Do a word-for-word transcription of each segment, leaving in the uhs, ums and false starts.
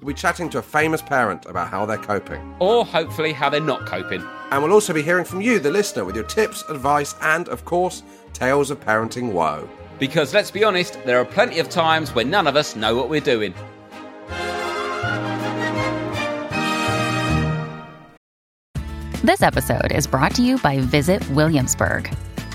we'll be chatting to a famous parent about how they're coping. Or hopefully how they're not coping. And we'll also be hearing from you, the listener, with your tips, advice and, of course, tales of parenting woe. Because, let's be honest, there are plenty of times when none of us know what we're doing. This episode is brought to you by Visit Williamsburg.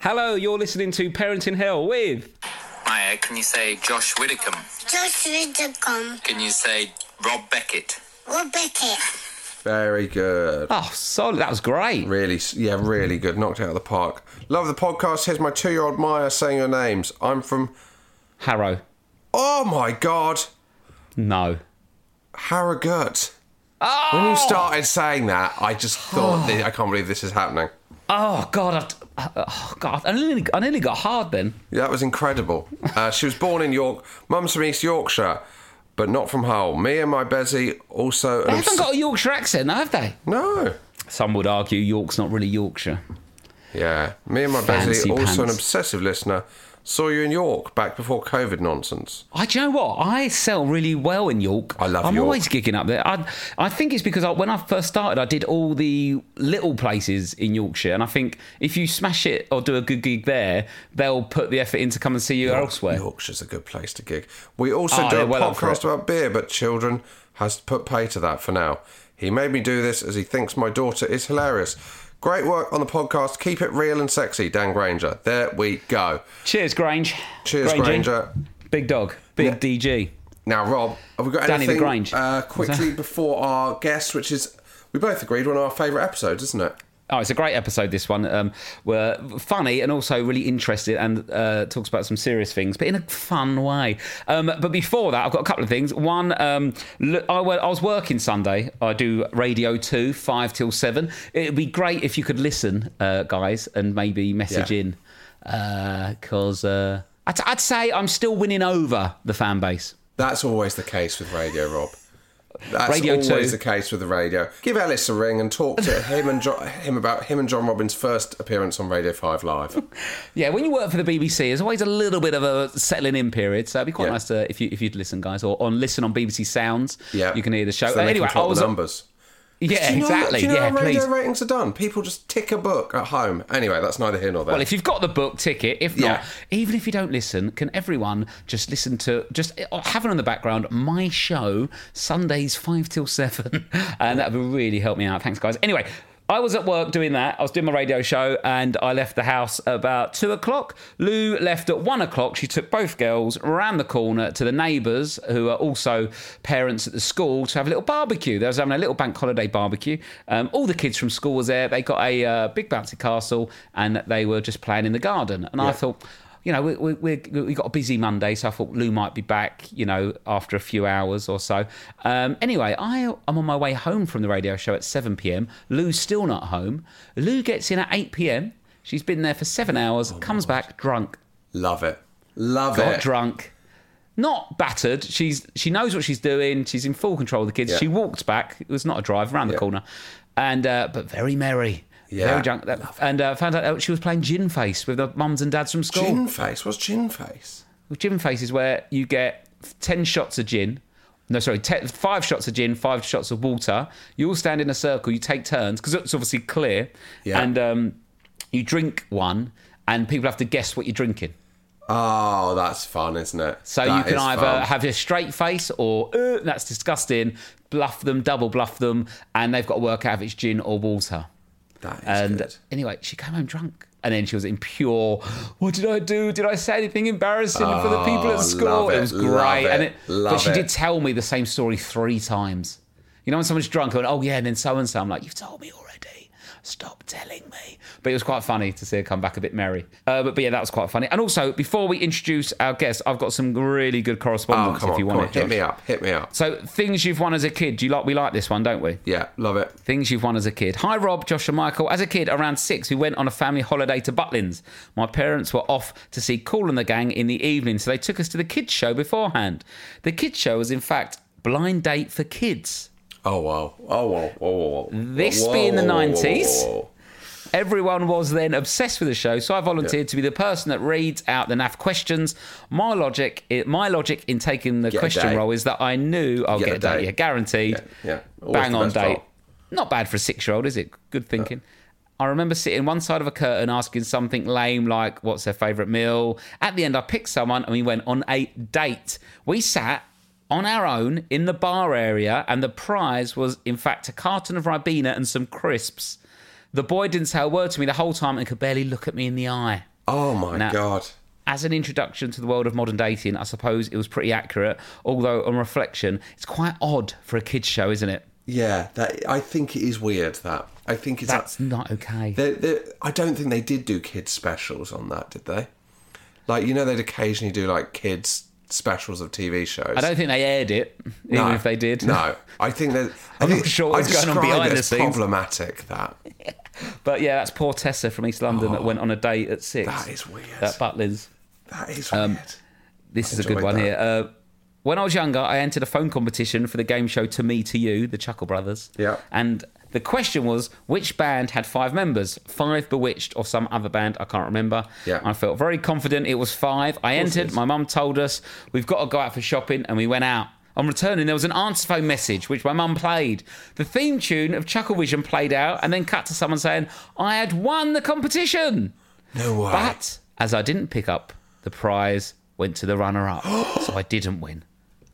Hello, you're listening to Parenting Hell with... Hiya, can you say Josh Widdicombe? Josh Widdicombe. Can you say Rob Beckett? Rob Beckett. Very good. Oh, solid. That was great. Really, yeah, really good. Knocked out of the park. Love the podcast. Here's my two-year-old Maya saying her names. I'm from... Harrow. Oh, my God. No. Harrogate. Oh! When you started saying that, I just thought, I can't believe this is happening. Oh, God, I... Oh, God, I nearly, I nearly got hard then. Yeah, that was incredible. Uh, she was born in York. Mum's from East Yorkshire, but not from Hull. Me and my Bezzy also... They haven't obs- got a Yorkshire accent, have they? No. Some would argue York's not really Yorkshire. Yeah. Me and my Fancy Bezzy, pants. Also an obsessive listener, saw you in York back before COVID nonsense. I, do you know what? I sell really well in York. I love I'm York. I'm always gigging up there. I, I think it's because I, when I first started, I did all the little places in Yorkshire, and I think if you smash it or do a good gig there, they'll put the effort in to come and see you York, elsewhere. Yorkshire's a good place to gig. We also oh, do a well podcast about beer, but children has to put pay to that for now. He made me do this as he thinks my daughter is hilarious. Great work on the podcast. Keep it real and sexy, Dan Granger. There we go. Cheers, Grange. Cheers, Granger. Granger. Big dog. Big yeah. D G. Now, Rob, have we got Danny anything the Grange. Uh, quickly before our guest, which is, we both agreed, one of our favourite episodes, isn't it? Oh, it's a great episode, this one. Um, we're funny and also really interesting and uh, talks about some serious things, but in a fun way. Um, but before that, I've got a couple of things. One, um, look, I, I was working Sunday. I do Radio two, five till seven. It would be great if you could listen, uh, guys, and maybe message yeah. in. Because uh, uh, I'd, I'd say I'm still winning over the fan base. That's always the case with radio, Rob. That's radio always two. The case with the radio. Give Ellis a ring and talk to him and jo- him about him and John Robbins' first appearance on Radio five Live. Yeah, when you work for the B B C, there's always a little bit of a settling in period, so it'd be quite yeah. nice to if you if you'd listen, guys, or on listen on B B C Sounds. Yeah, you can hear the show. So uh, anyway, I was the numbers. Yeah, do you know, exactly. Do you know yeah, how radio please. ratings are done? People just tick a book at home. Anyway, that's neither here nor there. Well, if you've got the book, tick it. If not, yeah. even if you don't listen, can everyone just listen to, just have it on the background, my show, Sundays five till seven. And that would really help me out. Thanks, guys. Anyway, I was at work doing that. I was doing my radio show and I left the house about two o'clock. Lou left at one o'clock. She took both girls around the corner to the neighbours, who are also parents at the school, to have a little barbecue. They was having a little bank holiday barbecue. Um, all the kids from school was there. They got a uh, big bouncy castle and they were just playing in the garden. And yeah. I thought... You know, we, we we got a busy Monday, so I thought Lou might be back, you know, after a few hours or so. Um, anyway, I, I'm on my way home from the radio show at seven p.m. Lou's still not home. Lou gets in at eight p.m. She's been there for seven hours, oh comes back drunk. Love it. Love got it. Got drunk. Not battered. She's She knows what she's doing. She's in full control of the kids. Yeah. She walked back. It was not a drive, around the yeah. corner. and uh, But very merry. Yeah, very drunk. And uh, found out she was playing gin face with the mums and dads from school. Gin face? What's gin face? gin face is where you get ten shots of gin. No, sorry, ten, five shots of gin, five shots of water. You all stand in a circle. You take turns because it's obviously clear, yeah. and um, you drink one, and people have to guess what you're drinking. Oh, that's fun, isn't it? So that you can either fun. have a straight face or uh, that's disgusting. Bluff them, double bluff them, and they've got to work out if it's gin or water. That is and good. Anyway, she came home drunk. And then she was in pure, what did I do? Did I say anything embarrassing oh, for the people at school? It, it was great. It, and it, but she it. did tell me the same story three times. You know, when someone's drunk, I went, oh, yeah, and then so-and-so. I'm like, you've told me already. Stop telling me. But it was quite funny to see her come back a bit merry. Uh, but, but, yeah, that was quite funny. And also, before we introduce our guests, I've got some really good correspondence oh, if on, you want it. On. Hit me up. Hit me up. So, things you've won as a kid. Do you like? We like this one, don't we? Yeah, love it. Things you've won as a kid. Hi, Rob, Josh and Michael. As a kid, around six, we went on a family holiday to Butlins. My parents were off to see Kool and the Gang in the evening, so they took us to the kids' show beforehand. The kids' show was, in fact, Blind Date for kids. Oh, wow. Oh, wow. Oh, wow. This whoa, being the nineties, whoa, whoa, whoa. Everyone was then obsessed with the show, so I volunteered yeah. to be the person that reads out the N A F questions. My logic my logic in taking the get question role is that I knew I'll get, get a date. date. Yeah, guaranteed. Yeah, yeah. Bang on date. Role. Not bad for a six-year-old, is it? Good thinking. Yeah. I remember sitting one side of a curtain asking something lame like, what's their favourite meal? At the end, I picked someone and we went on a date. We sat on our own in the bar area, and the prize was, in fact, a carton of Ribena and some crisps. The boy didn't say a word to me the whole time and could barely look at me in the eye. Oh, my now, God. As an introduction to the world of modern dating, I suppose it was pretty accurate, although on reflection, it's quite odd for a kids' show, isn't it? Yeah, that, I think it is weird, that. I think it's That's that, not okay. They're, they're, I don't think they did do kids' specials on that, did they? Like, you know, they'd occasionally do, like, kids' specials of T V shows. I don't think they aired it, even no, if they did. No, I think that I'm think, not sure what's I going on behind the scenes. Problematic that. But yeah, that's poor Tessa from East London oh, that went on a date at six. That is weird. At Butlins. That is weird. Um, this I is a good one that. here. Uh, when I was younger, I entered a phone competition for the game show To Me, To You, the Chuckle Brothers. Yeah. And the question was, which band had five members? Five, Bewitched, or some other band, I can't remember. Yeah. I felt very confident it was five. I entered, my mum told us, we've got to go out for shopping, and we went out. On returning, there was an answer phone message, which my mum played. The theme tune of Chuckle Vision played out, and then cut to someone saying, I had won the competition. No way. But, as I didn't pick up, the prize went to the runner-up, so I didn't win.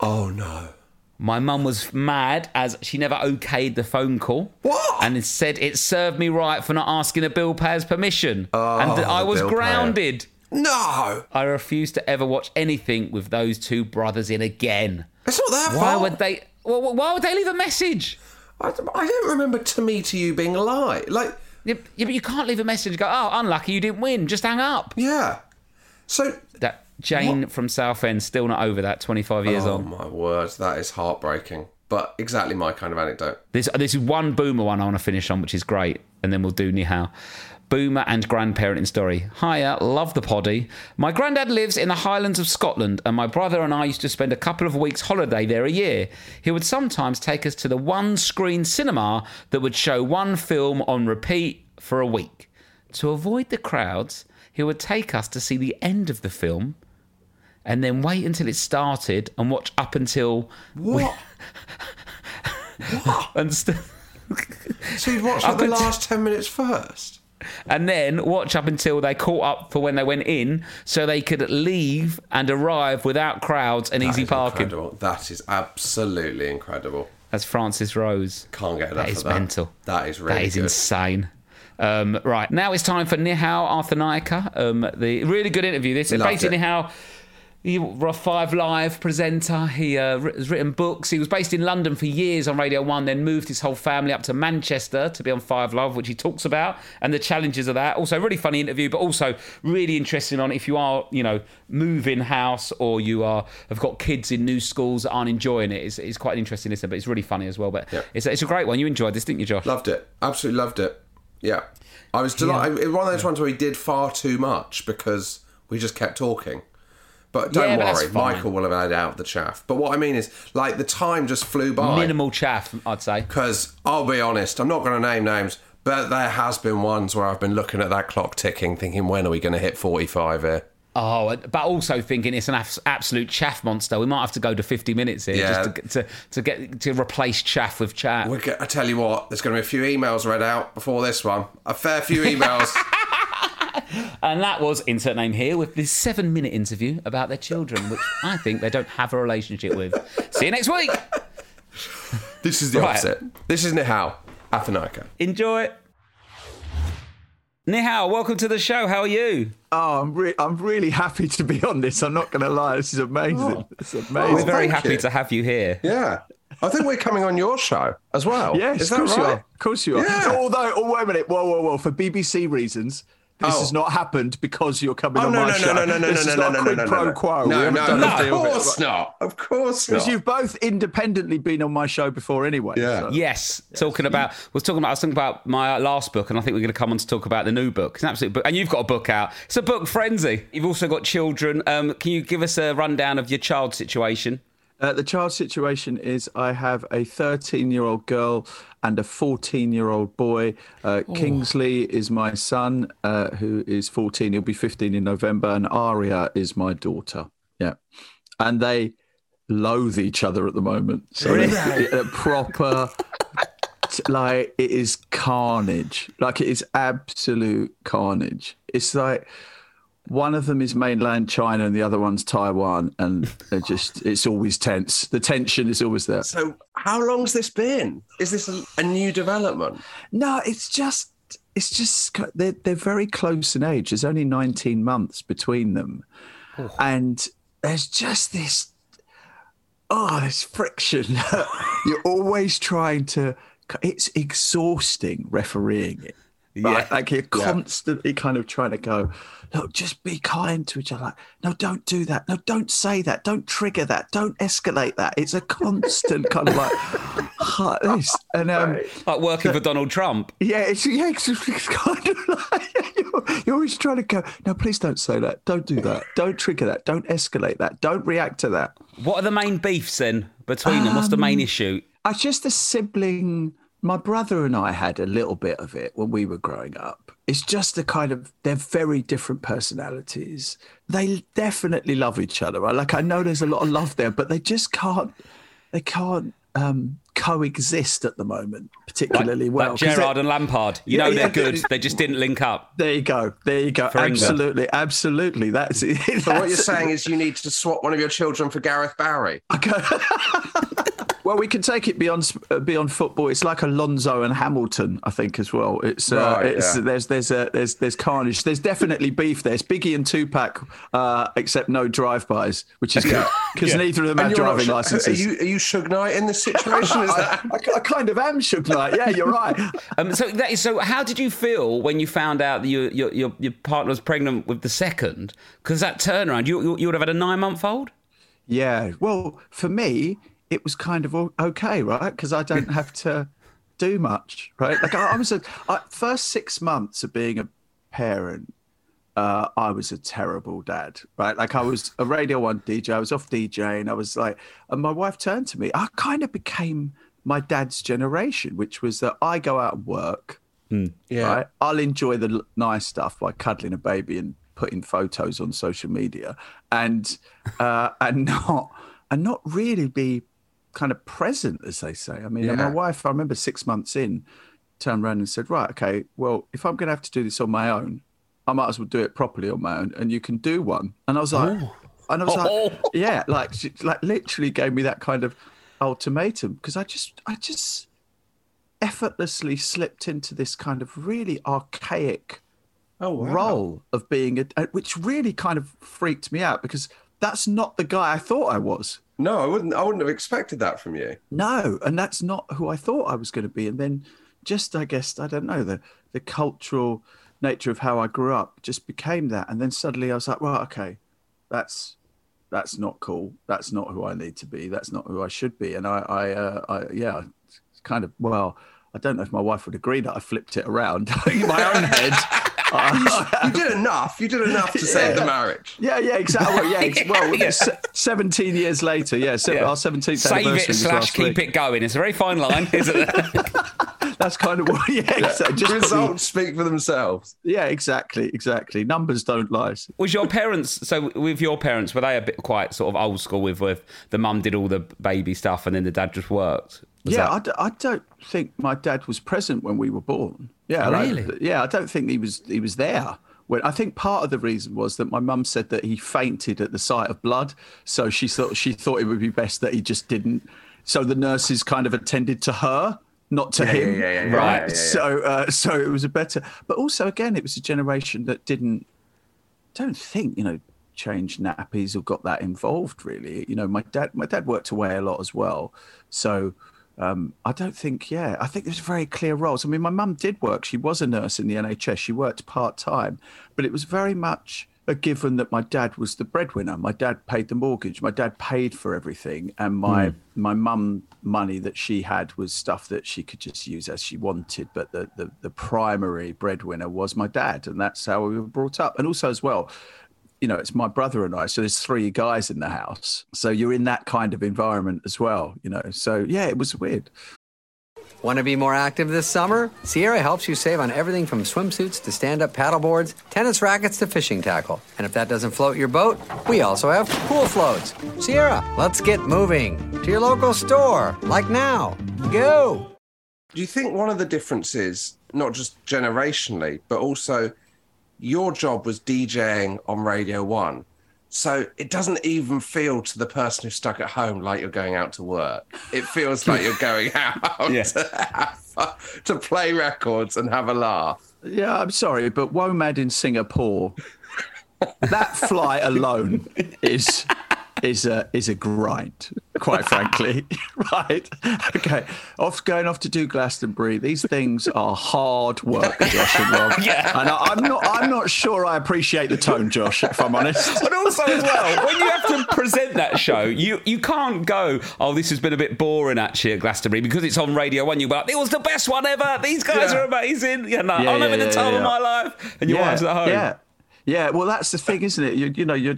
Oh, no. My mum was mad as she never okayed the phone call. What? And said it served me right for not asking a bill payer's permission. Oh, and I was grounded. Payer. No. I refused to ever watch anything with those two brothers in again. It's not their fault. Why would they? Well, why would they leave a message? I, I don't remember To Me, To You being a lie. Like, yeah, yeah, but you can't leave a message and go, oh, unlucky, you didn't win. Just hang up. Yeah. So that. Jane what? from Southend, still not over that, twenty-five years oh, on. Oh, my word, that is heartbreaking. But exactly my kind of anecdote. This, this is one boomer one I want to finish on, which is great, and then we'll do Nihal. Boomer and grandparenting story. Hiya, love the poddy. My granddad lives in the Highlands of Scotland, and my brother and I used to spend a couple of weeks holiday there a year. He would sometimes take us to the one-screen cinema that would show one film on repeat for a week. To avoid the crowds, he would take us to see the end of the film and then wait until it started and watch up until... What? We... what? and st- so you'd watch like the last ten minutes first? And then watch up until they caught up for when they went in so they could leave and arrive without crowds and that easy parking. Incredible. That is absolutely incredible. That's Francis Rose. Can't get enough of that. That is mental. That is really That is good. insane. Um, right, now it's time for Nihal Arthanayake. Um, the really good interview, this. Loved basically it. Nihal... He was a Five Live presenter. He uh, has written books. He was based in London for years on Radio one, then moved his whole family up to Manchester to be on Five Live, which he talks about, and the challenges of that. Also, really funny interview, but also really interesting on if you are, you know, moving house or you are have got kids in new schools that aren't enjoying it. It's, it's quite an interesting listen, but it's really funny as well. But yeah. it's, it's a great one. You enjoyed this, didn't you, Josh? Loved it. Absolutely loved it. Yeah. I was delighted. Yeah. One of those yeah. ones where he did far too much because we just kept talking. But don't yeah, worry, but Michael will have had out the chaff. But what I mean is, like, the time just flew by. Minimal chaff, I'd say. Because, I'll be honest, I'm not going to name names, but there has been ones where I've been looking at that clock ticking, thinking, when are we going to hit forty-five here? Oh, but also thinking it's an absolute chaff monster. We might have to go to fifty minutes here yeah. just to, to to get to replace chaff with chat. We're g- I tell you what, there's going to be a few emails read out before this one. A fair few emails. And that was insert name here with this seven-minute interview about their children, which I think they don't have a relationship with. See you next week. This is the right. opposite. This is Nihal Arthanayake. Enjoy it. Nihal, welcome to the show. How are you? Oh, I'm, re- I'm really happy to be on this. I'm not going to lie. This is amazing. Oh. It's amazing. Oh, we're very happy you. to have you here. Yeah. I think we're coming on your show as well. Yes, is of course that right? you are. Of course you are. Yeah. Although, oh, wait a minute. Whoa, whoa, whoa. For B B C reasons, this oh. has not happened because you're coming oh, on no, my no, show. No, no, no, this no, no, no, no, no, no, no, no, quo. no, no, no. Of course not. Of course not. Because you've both independently been on my show before anyway. Yeah. So. Yes. yes. Talking about, was talking about, I was talking about my last book, and I think we're going to come on to talk about the new book. It's an absolute book. And you've got a book out. It's a book frenzy. You've also got children. Um, can you give us a rundown of your child situation? Uh, the child situation is I have a thirteen-year-old girl and a fourteen-year-old boy. Uh, Kingsley is my son, uh, who is fourteen. He'll be fifteen in November. And Aria is my daughter. Yeah. And they loathe each other at the moment. So really? They're, they're proper, like, it is carnage. Like, it is absolute carnage. It's like... One of them is mainland China and the other one's Taiwan. And they're just, it's always tense. The tension is always there. So how long's this been? Is this a, a new development? No, it's just, it's just, they're, they're very close in age. There's only nineteen months between them. Oh. And there's just this, oh, this friction. You're always trying to, it's exhausting refereeing it. Yeah. Right? Like you're constantly yeah. kind of trying to go, look, just be kind to each other. Like, no, don't do that. No, don't say that. Don't trigger that. Don't escalate that. It's a constant kind of like, like this. And, um, like working so, for Donald Trump. Yeah, it's, yeah, it's, it's kind of like you're, you're always trying to go, no, please don't say that. Don't do that. Don't trigger that. Don't escalate that. Don't react to that. What are the main beefs then between them? What's the main um, issue? It's just the sibling. My brother and I had a little bit of it when we were growing up. It's just the kind of, they're very different personalities. They definitely love each other. Right? Like I know there's a lot of love there, but they just can't, they can't um, coexist at the moment, particularly like, well. Like Gerrard and Lampard, you yeah, know they're yeah, good. They, they just didn't link up. There you go. There you go. For absolutely. England. Absolutely. That's it. That's so what you're saying is you need to swap one of your children for Gareth Barry. Okay. Well, we can take it beyond beyond football. It's like Alonso and Hamilton, I think, as well. It's, uh, right, it's yeah. there's there's a, there's there's carnage. There's definitely beef. There's Biggie and Tupac, uh, except no drive-bys, which is good because yeah. neither of them and have driving not, licenses. Are you are you Suge Knight in this situation? Is that... I, I, I kind of am Suge Knight. Yeah, you're right. um, so that is, so how did you feel when you found out that your your your, your partner was pregnant with the second? Because that turnaround, you, you you would have had a nine-month-old. Yeah. Well, for me. It was kind of okay, right? Because I don't have to do much, right? Like I, I was a I, first six months of being a parent, uh, I was a terrible dad, right? Like I was a Radio one D J, I was off DJing, I was like, and my wife turned to me. I kind of became my dad's generation, which was that I go out and work, mm, yeah. right? I'll enjoy the nice stuff by cuddling a baby and putting photos on social media, and uh, and not and not really be kind of present, as they say. I mean, yeah. and my wife, I remember six months in, turned around and said, right, okay, well, if I'm going to have to do this on my own, I might as well do it properly on my own, and you can do one. And I was like, oh. and I was oh. like, yeah, like, she, like literally gave me that kind of ultimatum because I just, I just effortlessly slipped into this kind of really archaic oh, wow. role of being a, which really kind of freaked me out because that's not the guy I thought I was. No, I wouldn't. I wouldn't have expected that from you. No, and that's not who I thought I was going to be. And then, just I guess I don't know the the cultural nature of how I grew up just became that. And then suddenly I was like, well, okay, that's that's not cool. That's not who I need to be. That's not who I should be. And I, I, uh, I yeah, kind of. Well, I don't know if my wife would agree that I flipped it around in my own head. Uh, you did enough. You did enough to yeah. save the marriage. Yeah, yeah, exactly. Yeah, ex- well, yeah. Se- seventeen years later. Yeah, se- yeah. our seventeenth anniversary. Save it slash keep week. It going. It's a very fine line, isn't it? That's kind of what, yeah. yeah. Exactly. Just results speak for themselves. Yeah, exactly, exactly. Numbers don't lie. Was your parents, so with your parents, were they a bit quite sort of old school with, with the mum did all the baby stuff and then the dad just worked? Was yeah, that... I, d- I don't think my dad was present when we were born. Yeah, oh, really? Like, yeah, I don't think he was he was there. When, I think part of the reason was that my mum said that he fainted at the sight of blood, so she thought she thought it would be best that he just didn't. So the nurses kind of attended to her, not to yeah, him, yeah, yeah, yeah, right? Yeah, yeah, yeah. So, uh, so it was a better. But also, again, it was a generation that didn't. Don't think you know, changed nappies or got that involved really. You know, my dad, my dad worked away a lot as well, so. Um, I don't think, yeah, I think there's very clear roles. I mean, my mum did work. She was a nurse in the N H S. She worked part-time, but it was very much a given that my dad was the breadwinner. My dad paid the mortgage. My dad paid for everything. And my mm. my mum money that she had was stuff that she could just use as she wanted. But the, the, the primary breadwinner was my dad. And that's how we were brought up. And also as well, you know, it's my brother and I, so there's three guys in the house. So you're in that kind of environment as well, you know. So, yeah, it was weird. Want to be more active this summer? Sierra helps you save on everything from swimsuits to stand-up paddleboards, tennis rackets to fishing tackle. And if that doesn't float your boat, we also have pool floats. Sierra, let's get moving to your local store, like now. Go! Do you think one of the differences, not just generationally, but also... your job was DJing on Radio one. So it doesn't even feel to the person who's stuck at home like you're going out to work. It feels like you're going out yeah. to, have, to play records and have a laugh. Yeah, I'm sorry, but WOMAD in Singapore, that flight alone is... is a is a grind, quite frankly. Right, okay, off going off to do Glastonbury, these things are hard work, Josh and Rob. Yeah. And I, I'm not I'm not sure I appreciate the tone, Josh, if I'm honest. But also as well, when you have to present that show, you you can't go, oh, this has been a bit boring actually at Glastonbury, because it's on Radio one. You're like, it was the best one ever, these guys yeah. are amazing, you know, yeah, I'm yeah, having yeah, the time yeah, of yeah. my life, and your yeah, wife's at home. Yeah, yeah, well that's the thing, isn't it? You, you know, you're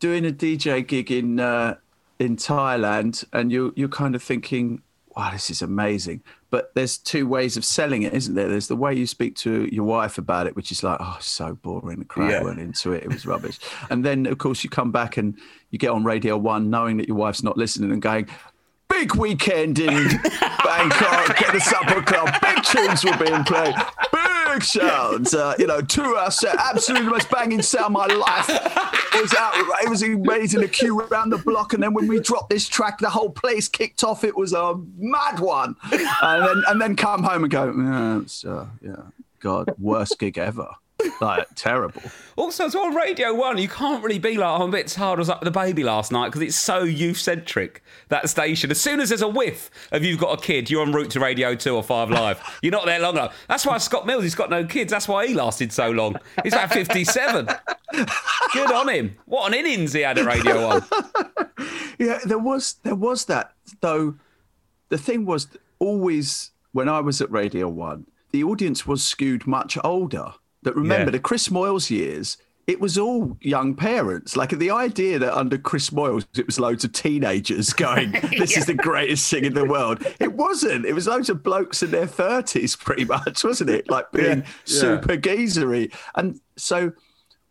doing a D J gig in uh, in Thailand, and you, you're kind of thinking, wow, this is amazing. But there's two ways of selling it, isn't there? There's the way you speak to your wife about it, which is like, oh, so boring, the crowd yeah. weren't into it, it was rubbish. And then, of course, you come back and you get on Radio one knowing that your wife's not listening and going, big weekend in Bangkok, get the supper club, big tunes were being played, big sounds, uh, you know, two-hour set, absolutely the most banging sound of my life. It was out, it was amazing, the queue around the block, and then when we dropped this track, the whole place kicked off. It was a mad one. And then, and then come home and go, yeah, it's, uh, yeah, God, worst gig ever. Like, terrible. Also, it's on Radio one, you can't really be like, oh, I'm a bit tired, I was up with the baby last night, because it's so youth-centric, that station. As soon as there's a whiff of you've got a kid, you're en route to Radio two or five Live. You're not there long enough. That's why Scott Mills, he's got no kids. That's why he lasted so long. He's at fifty-seven. Good on him. What an innings he had at Radio one. Yeah, there was, there was that. Though the thing was, always, when I was at Radio one, the audience was skewed much older. That remember yeah. the Chris Moyles years, it was all young parents. Like the idea that under Chris Moyles, it was loads of teenagers going, this yeah. is the greatest thing in the world. It wasn't. It was loads of blokes in their thirties pretty much, wasn't it? Like being yeah. super yeah. geezery. And so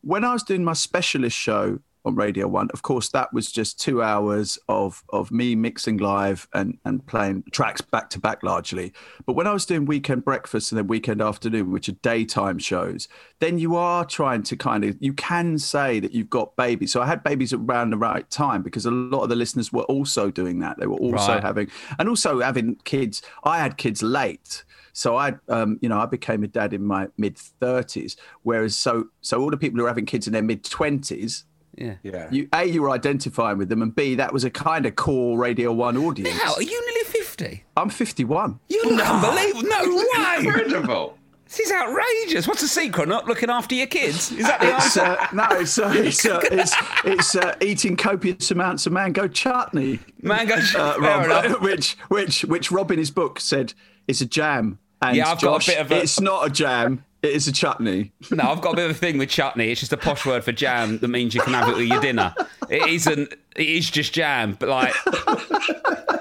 when I was doing my specialist show on Radio one, of course, that was just two hours of, of me mixing live and, and playing tracks back to back largely. But when I was doing Weekend Breakfast and then Weekend Afternoon, which are daytime shows, then you are trying to kind of, you can say that you've got babies. So I had babies around the right time, because a lot of the listeners were also doing that. They were also right. having, and also having kids. I had kids late. So I, um, you know, I became a dad in my mid-thirties. Whereas so, so all the people who are having kids in their mid-twenties, Yeah. yeah. You, A, you were identifying with them, and B, that was a kind of core Radio one audience. Now, are you nearly fifty? I'm fifty-one. You're no. unbelievable. No way. Incredible. This is outrageous. What's the secret? Not looking after your kids? Is that the it's, answer? Uh, no, it's uh, it's uh, it's, it's uh, eating copious amounts of mango chutney. Mango chutney, uh, which which which Rob in his book said it's a jam. And yeah, I've Josh, got a bit of a... it's not a jam. It is a chutney. No, I've got a bit of a thing with chutney. It's just a posh word for jam that means you can have it with your dinner. It isn't. It is just jam. But like,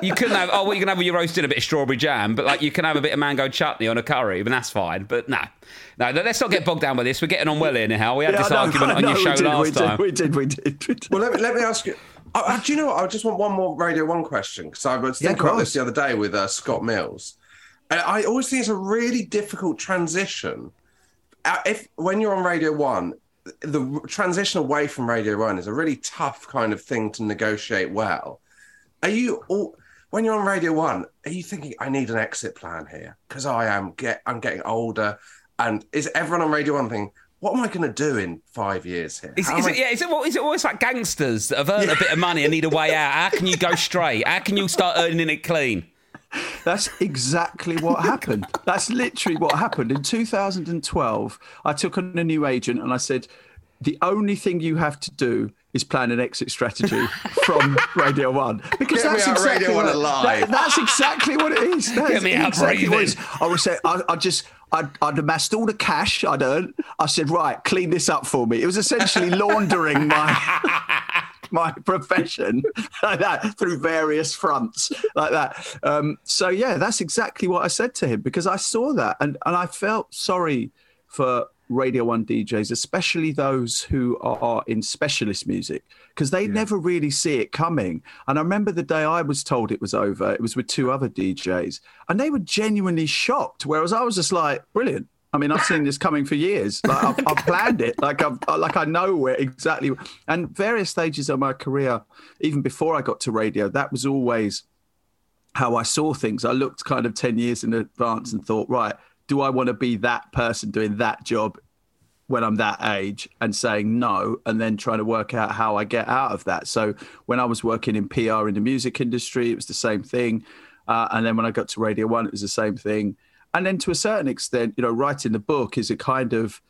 you couldn't have, oh, well, you can have with your roast dinner a bit of strawberry jam, but like you can have a bit of mango chutney on a curry, but that's fine. But no, no, let's not get bogged down by this. We're getting on well here, Nihal. We had yeah, this no, argument no, on no, your show did, last we did, time. We did, we did, we did. We did. Well, let me, let me ask you. Oh, do you know what? I just want one more Radio one question, because I was thinking yeah, about this the other day with uh, Scott Mills. And I always think it's a really difficult transition. If when you're on Radio one, the transition away from Radio one is a really tough kind of thing to negotiate well. Are you all, when you're on Radio one, are you thinking, I need an exit plan here? Because I am get I'm getting older, and is everyone on Radio one thinking, what am I going to do in five years here? Is, is, it, I... yeah, is, it, is it always like gangsters that have earned yeah. a bit of money and need a way out? How can you go straight? How can you start earning it clean? That's exactly what happened. That's literally what happened. In two thousand twelve, I took on a new agent and I said, the only thing you have to do is plan an exit strategy from Radio one. Because Get that's me out exactly Radio what, one alive. That, that's exactly what it is. That's Get me out exactly what it is. I would say, I, I just... I'd, I'd amassed all the cash I'd earned. I said, right, clean this up for me. It was essentially laundering my my profession like that, through various fronts like that. Um, so, yeah, that's exactly what I said to him, because I saw that. And, and I felt sorry for Radio one D Js, especially those who are in specialist music, because they yeah. never really see it coming. And I remember the day I was told it was over, it was with two other D Js, and they were genuinely shocked, whereas I was just like, brilliant. I mean, I've seen this coming for years. Like I've, I've planned it. Like I've, like I know where exactly. And various stages of my career, even before I got to radio, that was always how I saw things. I looked kind of ten years in advance and thought, right, do I want to be that person doing that job when I'm that age, and saying no, and then trying to work out how I get out of that? So when I was working in P R in the music industry, it was the same thing. Uh, and then when I got to Radio one, it was the same thing. And then to a certain extent, you know, writing the book is a kind of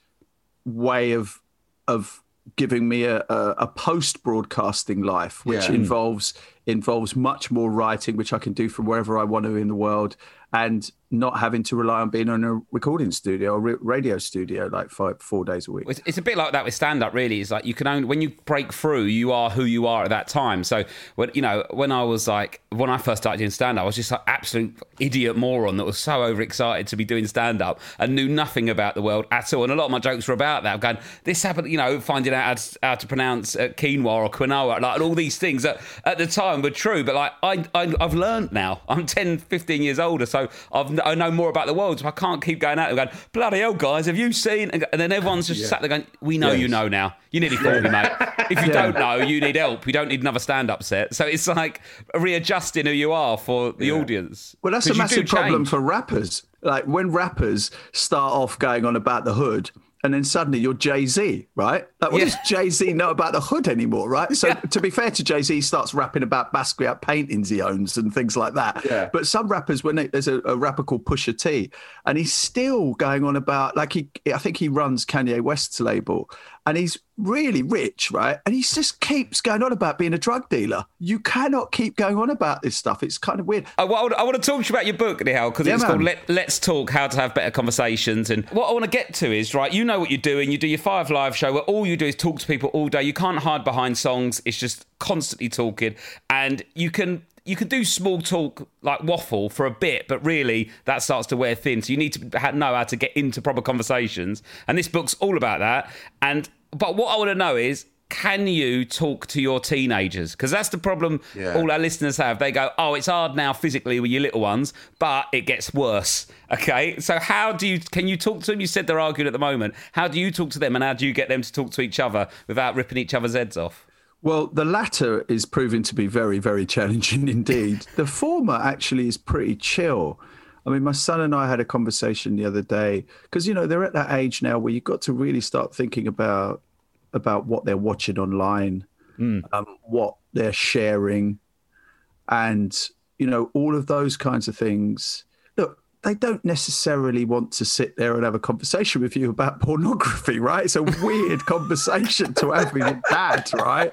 way of of giving me a, a, a post-broadcasting life, which yeah. involves involves much more writing, which I can do from wherever I want to in the world, and not having to rely on being in a recording studio or re- radio studio like five, four days a week. It's, it's a bit like that with stand-up, really. It's like you can only, when you break through, you are who you are at that time. So, when you know, when I was like, when I first started doing stand-up, I was just like absolute idiot moron that was so overexcited to be doing stand-up and knew nothing about the world at all. And a lot of my jokes were about that. I'm going, this happened, you know, finding out how to, how to pronounce quinoa or quinoa, like, and all these things that at the time were true. But like, I, I, I've learned now. I'm ten, fifteen years older, so I've I know more about the world, so I can't keep going out and going, bloody hell, guys, have you seen? And then everyone's just yeah. sat there going, we know yes. you know now. You nearly forty, mate. If you yeah. don't know, you need help. You don't need another stand-up set. So it's like readjusting who you are for the yeah. audience. Well, that's a massive problem for rappers. Like when rappers start off going on about the hood, and then suddenly you're Jay-Z, right? Like, what yeah. does Jay-Z know about the hood anymore, right? So yeah. to be fair to Jay-Z, he starts rapping about Basquiat paintings he owns and things like that. Yeah. But some rappers, when they, there's a, a rapper called Pusha T, and he's still going on about, like, he, I think he runs Kanye West's label, and he's really rich, right? And he just keeps going on about being a drug dealer. You cannot keep going on about this stuff. It's kind of weird. I, I want to talk to you about your book, Nihal, because yeah, it's man. called Let, Let's Talk, How to Have Better Conversations. And what I want to get to is, right, you know what you're doing. You do your Five Live show where all you do is talk to people all day. You can't hide behind songs. It's just constantly talking. And you can... You can do small talk, like waffle, for a bit, but really that starts to wear thin. So you need to know how to get into proper conversations. And this book's all about that. And but what I want to know is, can you talk to your teenagers? Because that's the problem yeah. all our listeners have. They go, oh, it's hard now physically with your little ones, but it gets worse. Okay, so how do you, can you talk to them? You said they're arguing at the moment. How do you talk to them, and how do you get them to talk to each other without ripping each other's heads off? Well, the latter is proving to be very, very challenging indeed. The former actually is pretty chill. I mean, my son and I had a conversation the other day because, you know, they're at that age now where you've got to really start thinking about about what they're watching online, mm. um, what they're sharing, and, you know, all of those kinds of things. Look, they don't necessarily want to sit there and have a conversation with you about pornography, right? It's a weird conversation to have with your dad, right?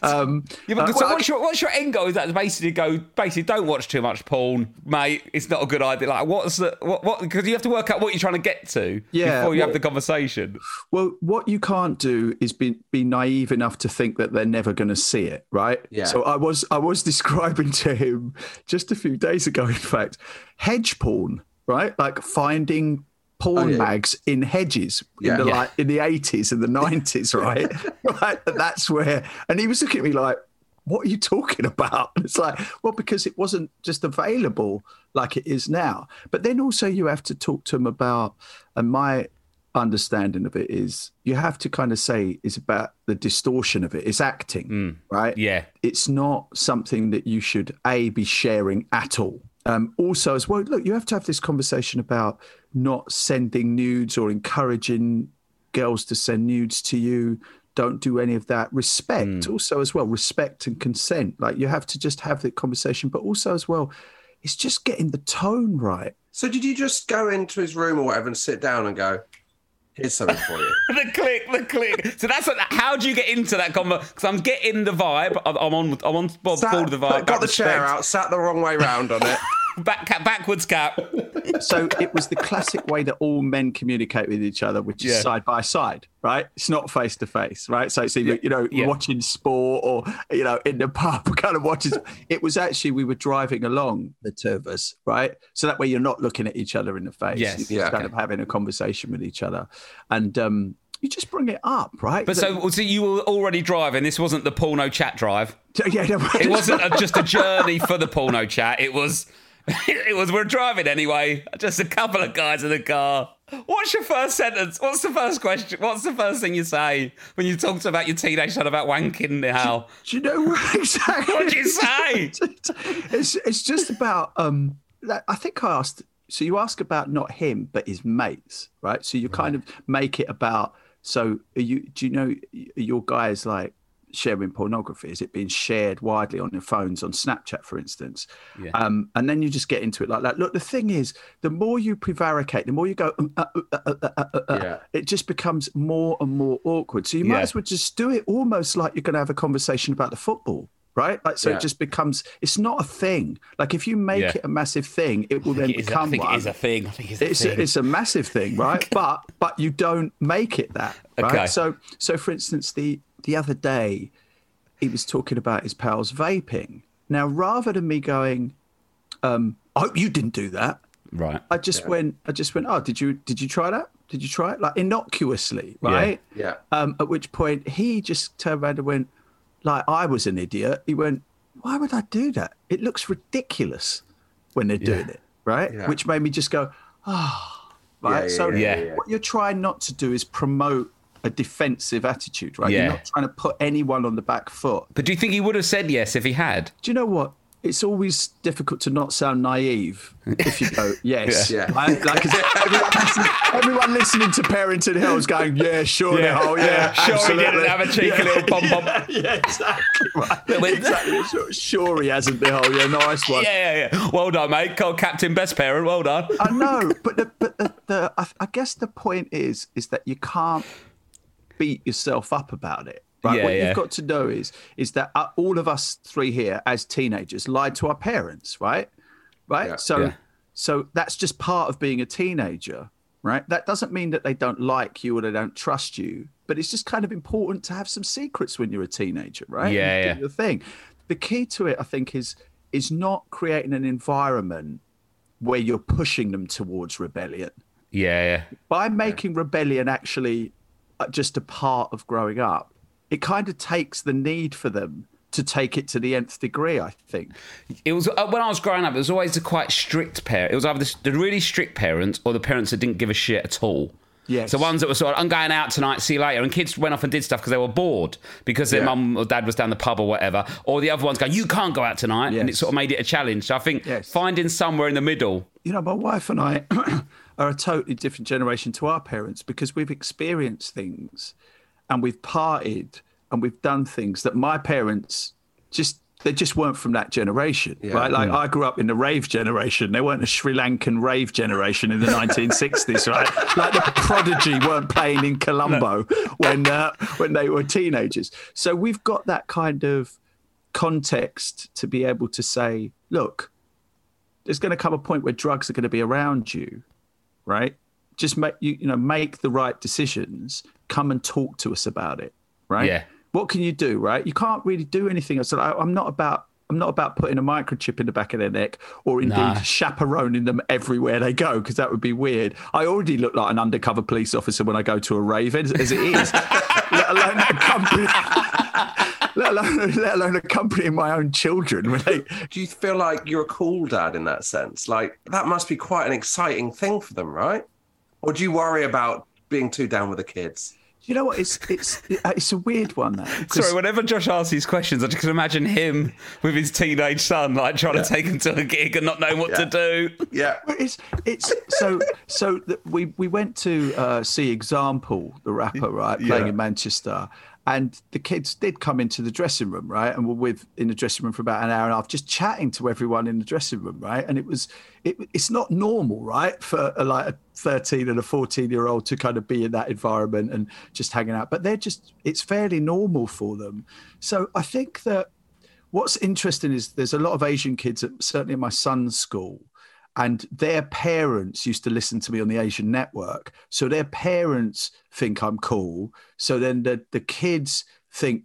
Um, yeah, but uh, so well, what's, your, what's your end goal? Is that basically go, basically don't watch too much porn, mate. It's not a good idea. Like, what's the, what, what, because you have to work out what you're trying to get to yeah, before you well, have the conversation. Well, what you can't do is be, be naive enough to think that they're never going to see it, right? Yeah. So I was, I was describing to him just a few days ago, in fact, hedge porn. Right, like finding porn oh, yeah. mags in hedges yeah. in the yeah. like in the eighties and the nineties, right? Like that's where. And he was looking at me like, "What are you talking about?" And it's like, well, because it wasn't just available like it is now. But then also you have to talk to them about. And my understanding of it is, you have to kind of say it's about the distortion of it. It's acting, mm. right? Yeah, it's not something that you should a be sharing at all. Um, also as well, look, you have to have this conversation about not sending nudes or encouraging girls to send nudes to you. Don't do any of that. Respect mm. also as well, respect and consent. Like you have to just have the conversation, but also as well, it's just getting the tone right. So did you just go into his room or whatever and sit down and go, here's something for you? the click, the click. So that's what, how do you get into that conversation? Because I'm getting the vibe. I'm on. I'm on board with the vibe. Got the chair out. Sat the wrong way round on it. Back cap, backwards cap. So it was the classic way that all men communicate with each other, which yeah. is side by side, right? It's not face to face, right? So it's either yeah. you know yeah. watching sport or you know in the pub, kind of watching. It was actually we were driving along, the two of us, right? So that way you're not looking at each other in the face. Yes, you're yeah, kind okay. of having a conversation with each other, and um, you just bring it up, right? But so, so, so you were already driving. This wasn't the porno chat drive. Yeah, no, it wasn't a, just a journey for the porno chat. It was. It was, we're driving anyway, just a couple of guys in the car. What's your first sentence? What's the first question? What's the first thing you say when you talked about your teenage son about wanking, Nihal? Do, do you know what exactly? What did you say? It's, it's just about, um, I think I asked, so you ask about not him, but his mates, right? So you kind of make it about, so are you, do you know your guy is like, sharing pornography? Is it being shared widely on your phones, on Snapchat, for instance? Yeah. Um, and then you just get into it like that. Look, the thing is, the more you prevaricate, the more you go, um, uh, uh, uh, uh, uh, uh, yeah. it just becomes more and more awkward. So you might yeah. as well just do it almost like you're going to have a conversation about the football, right? Like, so yeah. it just becomes, it's not a thing. Like if you make yeah. it a massive thing, it will then it become a, I think one. It is a thing. I think it's, it's, a thing. A, it's a massive thing, right? but but you don't make it that, right? Okay. So so for instance, the The other day, he was talking about his pals vaping. Now, rather than me going, um, I hope you didn't do that. Right. I just yeah. went, I just went, oh, did you did you try that? Did you try it? Like innocuously, right? Yeah. yeah. Um, at which point he just turned around and went, like I was an idiot. He went, why would I do that? It looks ridiculous when they're yeah. doing it, right? Yeah. Which made me just go, ah, oh. right. Yeah, yeah, so yeah, yeah. what you're trying not to do is promote a defensive attitude, right? Yeah. You're not trying to put anyone on the back foot. But do you think he would have said yes if he had? Do you know what? It's always difficult to not sound naive if you go, yes. Yeah. Right? Like, is it, everyone, everyone listening to Parenting Hell is going, yeah, sure, yeah, Nihal, yeah, uh, sure he didn't have a cheeky yeah. little bum-bum. Yeah, yeah, exactly. Right. exactly. Sure, sure he hasn't, Nihal, yeah, nice one. Yeah, yeah, yeah. Well done, mate. Called Captain Best Parent, well done. I know, but the, but the, the I, I guess the point is, is that you can't beat yourself up about it, right? Yeah, what yeah. you've got to know is is that all of us three here as teenagers lied to our parents, right? Right? Yeah, so yeah. so that's just part of being a teenager, right? That doesn't mean that they don't like you or they don't trust you, but it's just kind of important to have some secrets when you're a teenager, right? Yeah, yeah. Do your thing. The key to it, I think, is is not creating an environment where you're pushing them towards rebellion. Yeah, yeah. By making yeah. rebellion actually just a part of growing up, it kind of takes the need for them to take it to the nth degree, I think. It was uh, when I was growing up, it was always the quite strict parent. It was either the really strict parents or the parents that didn't give a shit at all. Yes. So ones that were sort of, I'm going out tonight, see you later. And kids went off and did stuff because they were bored because their yeah. mum or dad was down the pub or whatever. Or the other ones going, you can't go out tonight. Yes. And it sort of made it a challenge. So I think yes. finding somewhere in the middle. You know, my wife and I are a totally different generation to our parents because we've experienced things and we've partied and we've done things that my parents just they just weren't from that generation, yeah, right? Like yeah. I grew up in the rave generation. They weren't a Sri Lankan rave generation in the nineteen sixties, right? Like the Prodigy weren't playing in Colombo no. when uh, when they were teenagers. So we've got that kind of context to be able to say, look, there's going to come a point where drugs are going to be around you, right? Just make you you know make the right decisions. Come and talk to us about it, right? Yeah. What can you do, right? You can't really do anything. So I, I'm not about I'm not about putting a microchip in the back of their neck or indeed nah. chaperoning them everywhere they go, because that would be weird. I already look like an undercover police officer when I go to a rave, as, as it is, let alone a company, let alone let alone accompanying my own children. Really. Do you feel like you're a cool dad in that sense? Like that must be quite an exciting thing for them, right? Or do you worry about being too down with the kids? You know what? It's it's it's a weird one. That Sorry, whenever Josh asks these questions, I just can imagine him with his teenage son, like trying yeah. to take him to a gig and not knowing what yeah. to do. Yeah, it's it's so so the, we we went to uh, see Example, the rapper, right, playing yeah. in Manchester, and the kids did come into the dressing room, right, and were with in the dressing room for about an hour and a half, just chatting to everyone in the dressing room, right, and it was it it's not normal, right, for a, like a thirteen and a fourteen year old to kind of be in that environment and just hanging out, but they're just it's fairly normal for them. So I think that what's interesting is there's a lot of Asian kids at, certainly at my son's school, and their parents used to listen to me on the Asian Network, so their parents think I'm cool, so then the the kids think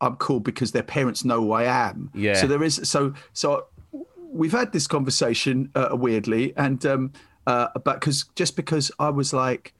I'm cool because their parents know who I am. Yeah. So there is so so we've had this conversation uh, weirdly and um Uh, but because just because I was like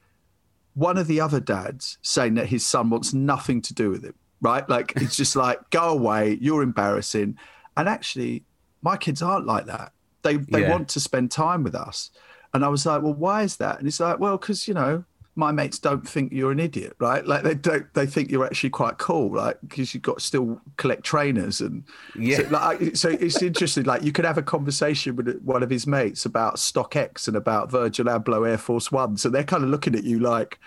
one of the other dads saying that his son wants nothing to do with him, right? Like, it's just like, go away, you're embarrassing. And actually, my kids aren't like that. They they yeah. want to spend time with us. And I was like, well, why is that? And he's like, well, because, you know, my mates don't think you're an idiot, right? Like they don't, they think you're actually quite cool, like because you've got to still collect trainers and yeah. So, like, so it's interesting. Like you could have a conversation with one of his mates about StockX and about Virgil Abloh Air Force One, so they're kind of looking at you like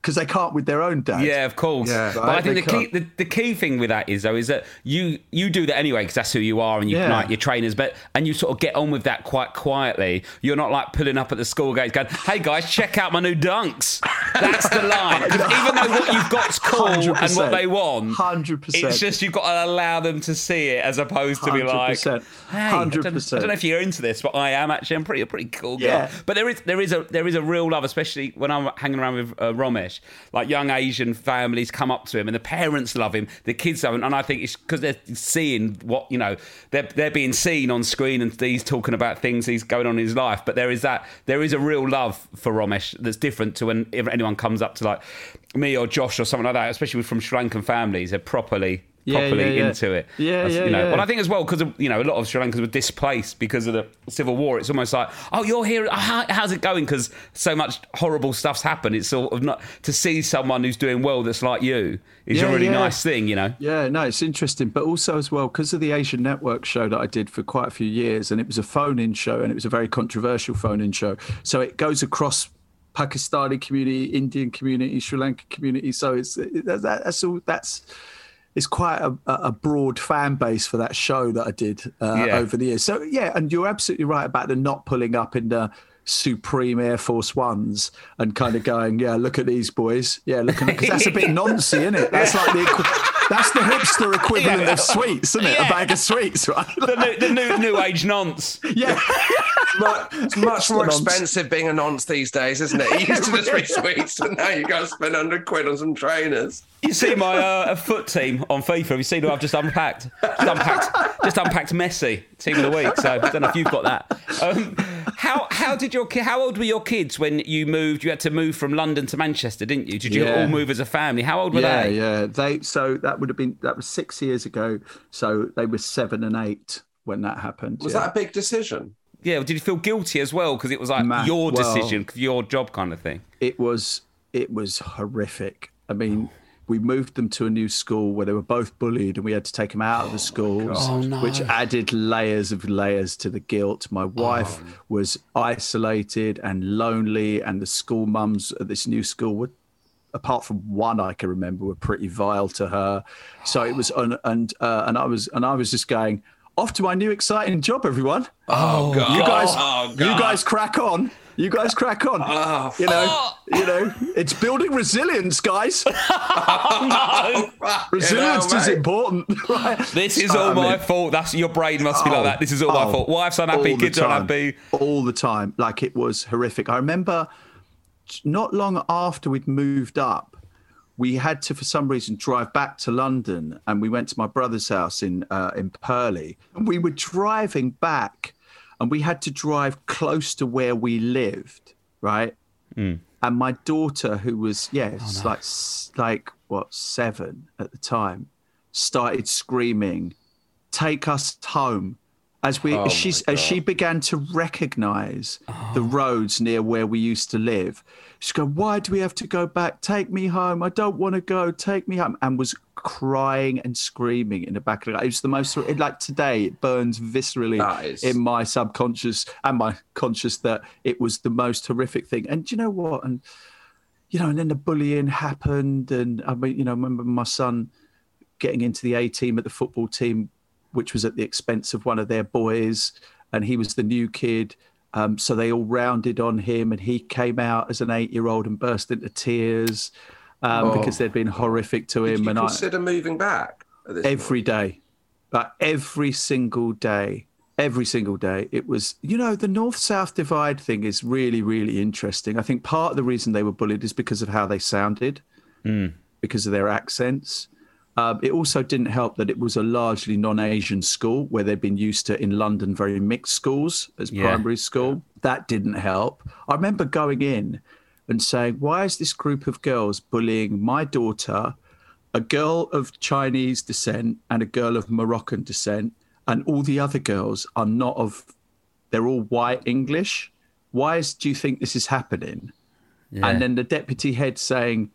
because they can't with their own dad. Yeah, of course. Yeah. Right? But I think they the key the, the key thing with that is though is that you you do that anyway because that's who you are and you yeah. like your trainers, but and you sort of get on with that quite quietly. You're not like pulling up at the school gates going, "Hey guys, check out my new dunks." That's the line. Even though what you've got's cool one hundred percent and what they want, one hundred percent It's just you've got to allow them to see it as opposed to be like, "Hey, I don't, I don't know if you're into this, but I am actually. I'm pretty a pretty cool yeah. guy." But there is there is a there is a real love, especially when I'm hanging around with uh, Romesh. Like young Asian families come up to him and the parents love him, the kids love him, and I think it's because they're seeing what, you know, they're they're being seen on screen and he's talking about things he's going on in his life, but there is that there is a real love for Romesh that's different to when anyone comes up to like me or Josh or someone like that, especially with from Sri Lankan families. They're properly yeah, properly yeah, yeah. into it. Yeah, yeah, you know. yeah. Well, I think as well because you know a lot of Sri Lankans were displaced because of the civil war. It's almost like, oh, you're here. How, how's it going? Because so much horrible stuff's happened. It's sort of not to see someone who's doing well that's like you is yeah, a really yeah. nice thing, you know. Yeah, no, it's interesting, but also as well because of the Asian Network show that I did for quite a few years, and it was a phone-in show, and it was a very controversial phone-in show. So it goes across Pakistani community, Indian community, Sri Lankan community. So it's that, that's all. That's It's quite a, a broad fan base for that show that I did uh, yeah. over the years. So, yeah, and you're absolutely right about the not pulling up in the Supreme Air Force Ones and kind of going, yeah, look at these boys. Yeah, look at them. Because that's a bit noncy, isn't it? That's like the... That's the hipster equivalent yeah. of sweets, isn't it? Yeah. A bag of sweets, right? The new, the new, new age nonce. Yeah. It's much more expensive being a nonce these days, isn't it? You used to just be sweets, and now you've got to spend one hundred quid on some trainers. You see my uh, foot team on FIFA. Have you seen what I've just unpacked? Just unpacked, just unpacked Messi, team of the week. So I don't know if you've got that. Um, how how did your how old were your kids when you moved? You had to move from London to Manchester, didn't you? Did you yeah. all move as a family? How old were yeah, they? Yeah, yeah. They so that. Would have been that was six years ago, so they were seven and eight when that happened. Was yeah. that a big decision? Yeah. Did you feel guilty as well because it was like Ma- your decision, well, your job kind of thing? It was. It was horrific. I mean, oh. we moved them to a new school where they were both bullied, and we had to take them out oh, of the schools, oh, no. which added layers of layers to the guilt. My wife oh. was isolated and lonely, and the school mums at this new school were apart from one I can remember, were pretty vile to her. So it was, and and uh, and I was and I was just going off to my new exciting job, everyone. Oh, God. You guys, oh, God. you guys crack on. You guys crack on. Oh, you know, oh. you know, it's building resilience, guys. oh, no. Resilience you know, is important. Right? This is all I mean, my fault. That's your brain must be oh, like that. This is all oh, my fault. Wife's unhappy, kids are unhappy. All the time. Like, it was horrific. I remember not long after we'd moved up, we had to, for some reason, drive back to London, and we went to my brother's house in uh, in Purley. And we were driving back, and we had to drive close to where we lived, right? Mm. And my daughter, who was, yeah, oh, no. like, like what, seven at the time, started screaming, "Take us home." As we, oh as she, as she began to recognise oh. the roads near where we used to live, she'd go, "Why do we have to go back? Take me home. I don't want to go. Take me home." And was crying and screaming in the back of the car. It was the most, like today, it burns viscerally is... in my subconscious and my conscious that it was the most horrific thing. And do you know what? And, you know, and then the bullying happened. And I mean, you know, I remember my son getting into the A team at the football team, which was at the expense of one of their boys, and he was the new kid. Um, so they all rounded on him, and he came out as an eight-year-old and burst into tears um, oh. because they'd been horrific to him. Did you and consider I, moving back? At this every point? day, like every single day, every single day. It was, you know, the North-South divide thing is really, really interesting. I think part of the reason they were bullied is because of how they sounded, mm. because of their accents. Um, it also didn't help that it was a largely non-Asian school where they'd been used to, in London, very mixed schools as yeah. primary school. That didn't help. I remember going in and saying, "Why is this group of girls bullying my daughter, a girl of Chinese descent and a girl of Moroccan descent, and all the other girls are not of, they're all white English? Why is, do you think this is happening?" Yeah. And then the deputy head saying,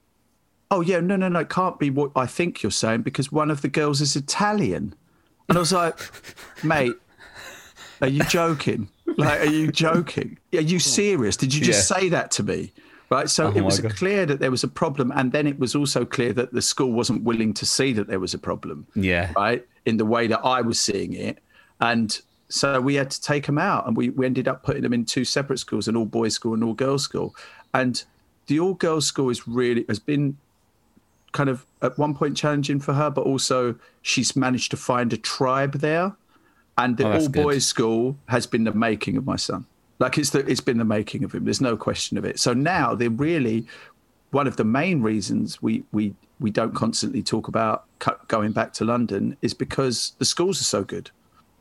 "Oh, yeah, no, no, no, it can't be what I think you're saying because one of the girls is Italian." And I was like, "Mate, are you joking? Like, are you joking? Are you serious? Did you just yeah. say that to me?" Right. So oh, it was clear that there was a problem. And then it was also clear that the school wasn't willing to see that there was a problem. Yeah. Right. In the way that I was seeing it. And so we had to take them out, and we, we ended up putting them in two separate schools, an all boys school and an all girls school. And the all girls school is really, has been, kind of at one point challenging for her, but also she's managed to find a tribe there. And the oh, all boys school has been the making of my son. Like it's the, it's been the making of him. There's no question of it. So now they're really one of the main reasons we, we, we don't constantly talk about going back to London is because the schools are so good.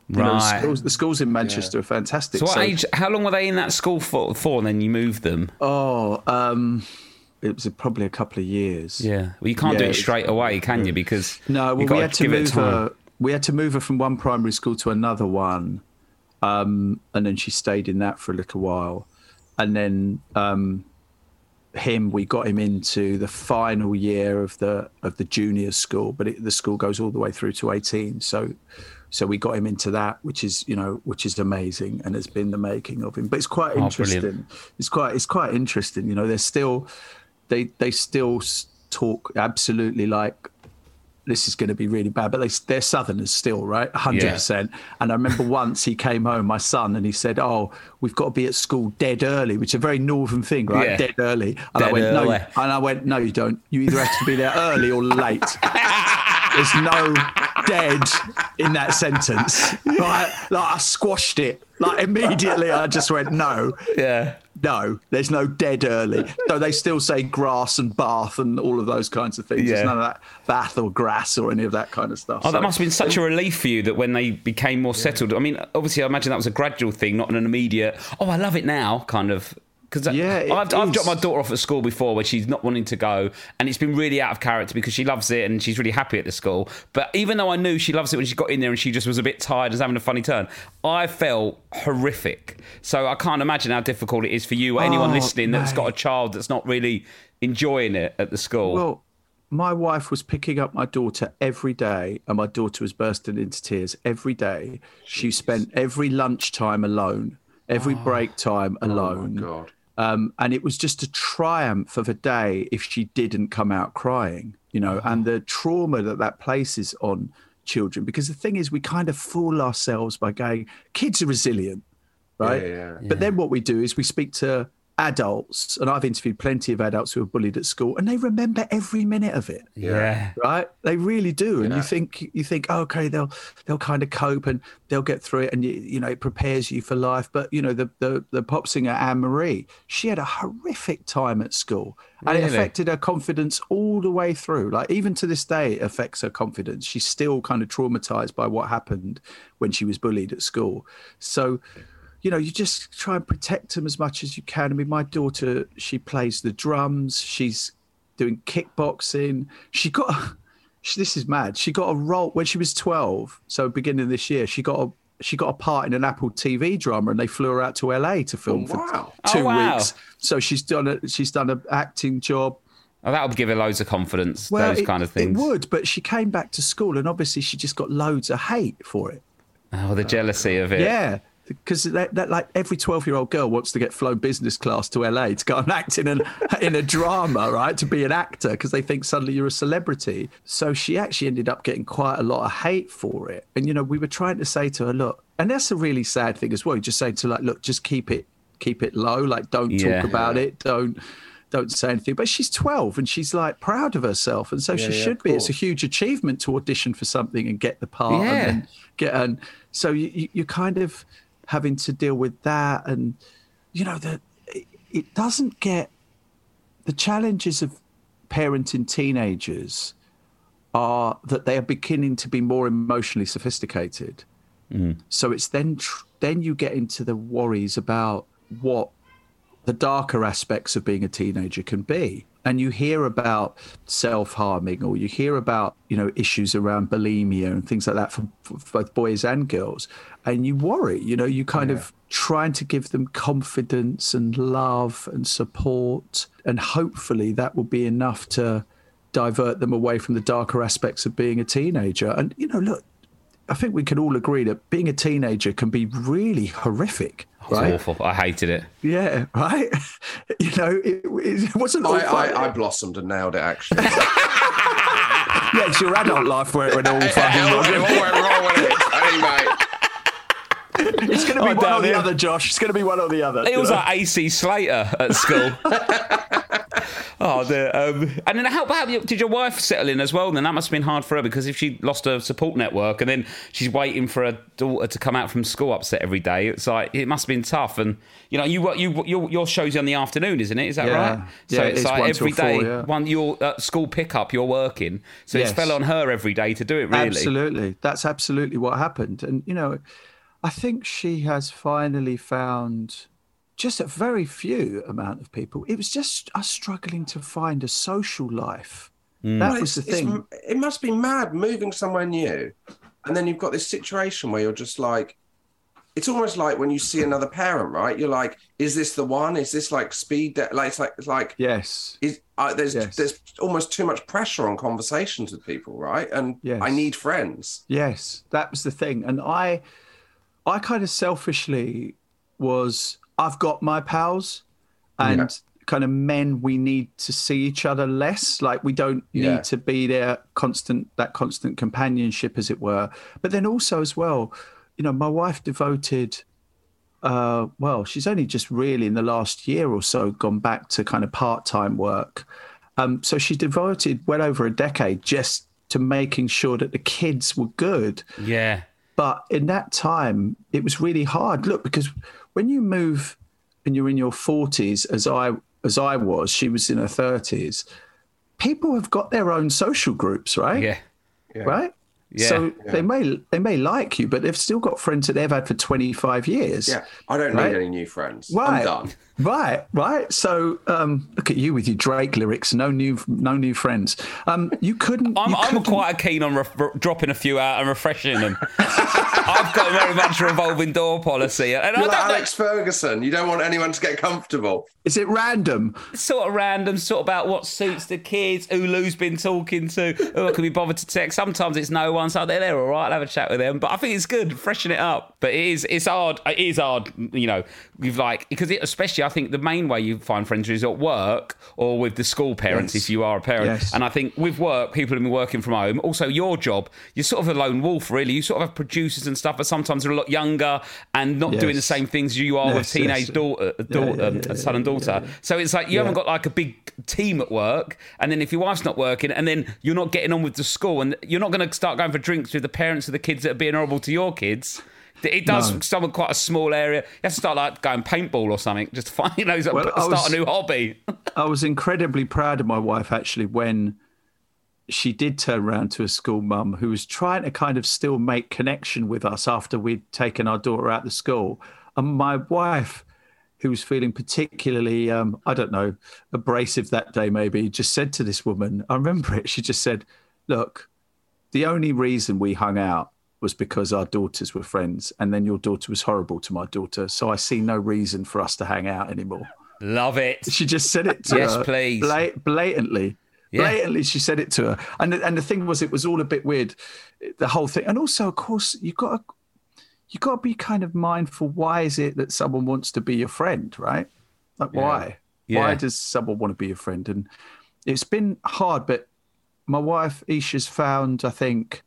You right. know, the, schools, the schools in Manchester yeah. are fantastic. So what so, age, how long were they in that school for, for and then you moved them? Oh, um, it was probably a couple of years. Yeah. Well, you can't yeah, do it straight away, can you? Because no, well, we had to move her. We had to move her from one primary school to another one, um, and then she stayed in that for a little while, and then um, him. We got him into the final year of the of the junior school, but it, the school goes all the way through to eighteen. So, so we got him into that, which is you know, which is amazing, and it's been the making of him. But it's quite oh, interesting. Brilliant. It's quite it's quite interesting. You know, there's still. They they still talk absolutely like this is going to be really bad, but they they're Southerners still, right? one hundred percent. Yeah. And I remember once he came home, my son, and he said, "Oh, we've got to be at school dead early," which is a very northern thing, right? Yeah. Dead early. And dead I went, early. "No," and I went, "No, you don't. You either have to be there early or late." There's no dead in that sentence. Right? Like I squashed it. Like immediately, I just went, "No." Yeah. No, there's no dead early. Though they still say grass and bath and all of those kinds of things. Yeah. There's none of that bath or grass or any of that kind of stuff. Oh, so. That must have been such a relief for you that when they became more yeah. settled. I mean, obviously, I imagine that was a gradual thing, not an immediate, "Oh, I love it now," kind of. Because yeah, I've, I've dropped my daughter off at school before where she's not wanting to go, and it's been really out of character because she loves it and she's really happy at the school. But even though I knew she loves it when she got in there and she just was a bit tired and was having a funny turn, I felt horrific. So I can't imagine how difficult it is for you or anyone oh, listening that's mate. got a child that's not really enjoying it at the school. Well, my wife was picking up my daughter every day, and my daughter was bursting into tears every day. Jeez. She spent every lunchtime alone, every oh, break time alone. Oh, my God. Um, and it was just a triumph of a day if she didn't come out crying, you know, and the trauma that that places on children. Because the thing is, we kind of fool ourselves by going, kids are resilient, right? Yeah, yeah, yeah. But then what we do is we speak to adults, and I've interviewed plenty of adults who were bullied at school, and they remember every minute of it. Yeah. Right? They really do. And yeah. you think, you think, oh, okay, they'll they'll kind of cope and they'll get through it, and you, you know, it prepares you for life. But you know, the the, the pop singer Anne Marie, she had a horrific time at school. And really? It affected her confidence all the way through. Like, even to this day, it affects her confidence. She's still kind of traumatized by what happened when she was bullied at school. So you know, you just try and protect them as much as you can. I mean, my daughter, she plays the drums. She's doing kickboxing. She got, a, she, this is mad. She got a role when she was twelve. So beginning of this year, she got a she got a part in an Apple T V drama, and they flew her out to L A to film oh, wow. for two oh, wow. weeks. So she's done a, she's done an acting job. Oh, that would give her loads of confidence. Well, those it, kind of things. It would, but she came back to school, and obviously she just got loads of hate for it. Oh, the jealousy of it. Yeah. Because that, that, like, every twelve-year-old girl wants to get flown business class to L A to go and act in a in a drama, right? To be an actor, because they think suddenly you're a celebrity. So she actually ended up getting quite a lot of hate for it. And you know, we were trying to say to her, look, and that's a really sad thing as well. You just say to her, like, look, just keep it, keep it low. Like, don't yeah. talk about it. Don't. Don't say anything. But she's twelve and she's like proud of herself, and so yeah, she yeah, should be. It's a huge achievement to audition for something and get the part. Yeah. And then get and so you you kind of. having to deal with that, and you know that it doesn't get the challenges of parenting teenagers are that they are beginning to be more emotionally sophisticated. Mm. So it's then tr- then you get into the worries about what the darker aspects of being a teenager can be, and you hear about self-harming, or you hear about, you know, issues around bulimia and things like that from, from both boys and girls, and you worry, you know, you kind yeah. of trying to give them confidence and love and support, and hopefully that will be enough to divert them away from the darker aspects of being a teenager. And you know, look, I think we can all agree that being a teenager can be really horrific. Right? It's awful. I hated it. Yeah, right? You know, it, it wasn't I, all I, I blossomed and nailed it, actually. Yeah, it's your adult life where it went all fucking wrong. It all went wrong, wasn't it? I mean, mate. It's going to be one or the other, Josh. It's going to be one or the other. It was like A C Slater at school. Oh, the, um, and then how about did your wife settle in as well? Then that must have been hard for her, because if she lost her support network and then she's waiting for her daughter to come out from school upset every day, it's like it must have been tough. And you know, you you your, your show's in the afternoon, isn't it? Is that yeah. right? Yeah, so it's, it's like every day, four, yeah. one your uh, school pickup, you're working, so yes. it fell on her every day to do it. Really, absolutely, that's absolutely what happened. And you know, I think she has finally found. Just a very few amount of people. It was just us struggling to find a social life. Mm. That well, was the thing. It must be mad moving somewhere new. And then you've got this situation where you're just like, it's almost like when you see another parent, right? You're like, is this the one? Is this like speed? De- like, it's like, it's like, yes. Is, uh, there's yes. there's almost too much pressure on conversations with people, right? And yes. I need friends. Yes, that was the thing. And I, I kind of selfishly was... I've got my pals and yeah. kind of men, we need to see each other less. Like we don't yeah. need to be there constant, that constant companionship as it were. But then also as well, you know, my wife devoted, uh, well, she's only just really in the last year or so gone back to kind of part-time work. Um, so she devoted well over a decade just to making sure that the kids were good. Yeah. But in that time, it was really hard. Look, because when you move and you're in your forties, as I as I was, she was in her thirties, people have got their own social groups, right? Yeah. yeah. Right? Yeah. So yeah. they may they may like you, but they've still got friends that they've had for twenty-five years. Yeah. I don't right? need any new friends. Right. I'm done. Right, right. So um, look at you with your Drake lyrics. No new, no new friends. Um, you couldn't. I'm, you I'm couldn't... quite keen on re- re- dropping a few out and refreshing them. I've, got a very much revolving door policy. And You're I like don't Alex know. Ferguson. You don't want anyone to get comfortable. Is it random? It's sort of random, sort of about what suits the kids, who Lou's been talking to, who I can be bothered to text. Sometimes it's no one, so they're, they're all right. I'll have a chat with them. But I think it's good, freshen it up. But it is, it's hard. It is hard, you know, you've like, because it, especially I think the main way you find friends is at work or with the school parents, yes. if you are a parent. Yes. And I think with work, people have been working from home. Also, your job, you're sort of a lone wolf, really. You sort of have producers and stuff, but sometimes they're a lot younger and not yes. doing the same things you are yes, with teenage yes. daughter, daughter yeah, yeah, yeah, son and daughter. Yeah, yeah. So it's like you yeah. haven't got like a big team at work, and then if your wife's not working, and then you're not getting on with the school, and you're not going to start going for drinks with the parents of the kids that are being horrible to your kids. It does no. someone quite a small area. You have to start like going paintball or something, just to find, you know, well, start was, a new hobby. I was incredibly proud of my wife actually when she did turn around to a school mum who was trying to kind of still make connection with us after we'd taken our daughter out of the school. And my wife, who was feeling particularly, um, I don't know, abrasive that day maybe, just said to this woman, I remember it, she just said, look, the only reason we hung out was because our daughters were friends, and then your daughter was horrible to my daughter, so I see no reason for us to hang out anymore. Love it. She just said it to yes, her. Yes, please. Bla- blatantly. Yeah. Blatantly, she said it to her. And the, and the thing was, it was all a bit weird, the whole thing. And also, of course, you've got to, you've got to be kind of mindful, why is it that someone wants to be your friend, right? Like, yeah. why? Yeah. Why does someone want to be your friend? And it's been hard, but my wife, Isha's found, I think,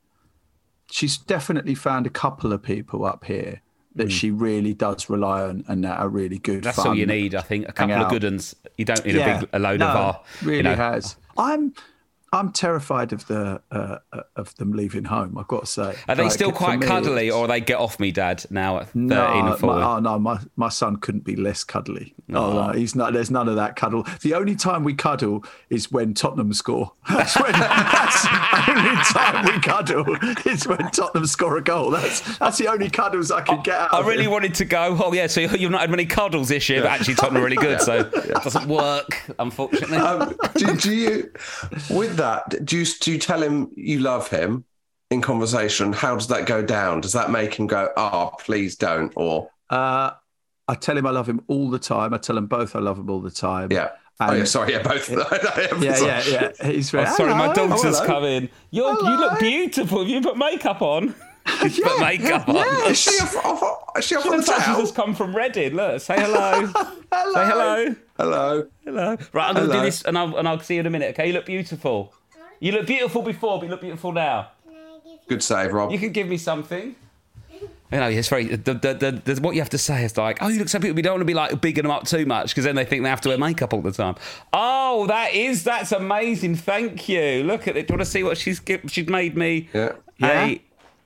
she's definitely found a couple of people up here that mm. she really does rely on and that are really good That's fun. All you need, I think, a couple of good ones. You don't need yeah. a big a load no, of our... really you know. has. I'm... I'm terrified of the uh, of them leaving home, I've got to say. Are they like, still quite me, cuddly, or they get off me, Dad, now at thirteen no, and forward? My, oh, no, my, my son couldn't be less cuddly. Oh, no, he's not. There's none of that cuddle. The only time we cuddle is when Tottenham score. That's, when, that's the only time we cuddle is when Tottenham score a goal. That's that's the only cuddles I could get out I of really him. wanted to go, oh, yeah, so you've not had many cuddles this year, yeah. but actually Tottenham are really good, so yeah. it doesn't work, unfortunately. Um, do, do you... With that, do you, do you tell him you love him in conversation? How does that go down? Does that make him go, ah, oh, please don't? Or uh, I tell him I love him all the time. I tell them both I love him all the time. Yeah. And oh, yeah, sorry, yeah, both. Yeah, yeah, yeah. He's very, oh, sorry, my daughter's oh, come in. You're, you look beautiful. Have you put makeup on? She's yeah, put makeup yeah, on. Yeah. Is she off, off, is she off she on the towel? She's just come from Reading. Look, say hello. hello. Say hello. Hello. Hello. Right, I'm going to do this and I'll, and I'll see you in a minute, okay? You look beautiful. You look beautiful before, but you look beautiful now. Can I give you Good save, Rob. You can give me something. You know, it's very, the, the, the, the, what you have to say is like, oh, you look so beautiful. We don't want to be like bigging them up too much because then they think they have to wear makeup all the time. Oh, that is, that's amazing. Thank you. Look at it. Do you want to see what she's she's made me? Yeah. A, yeah.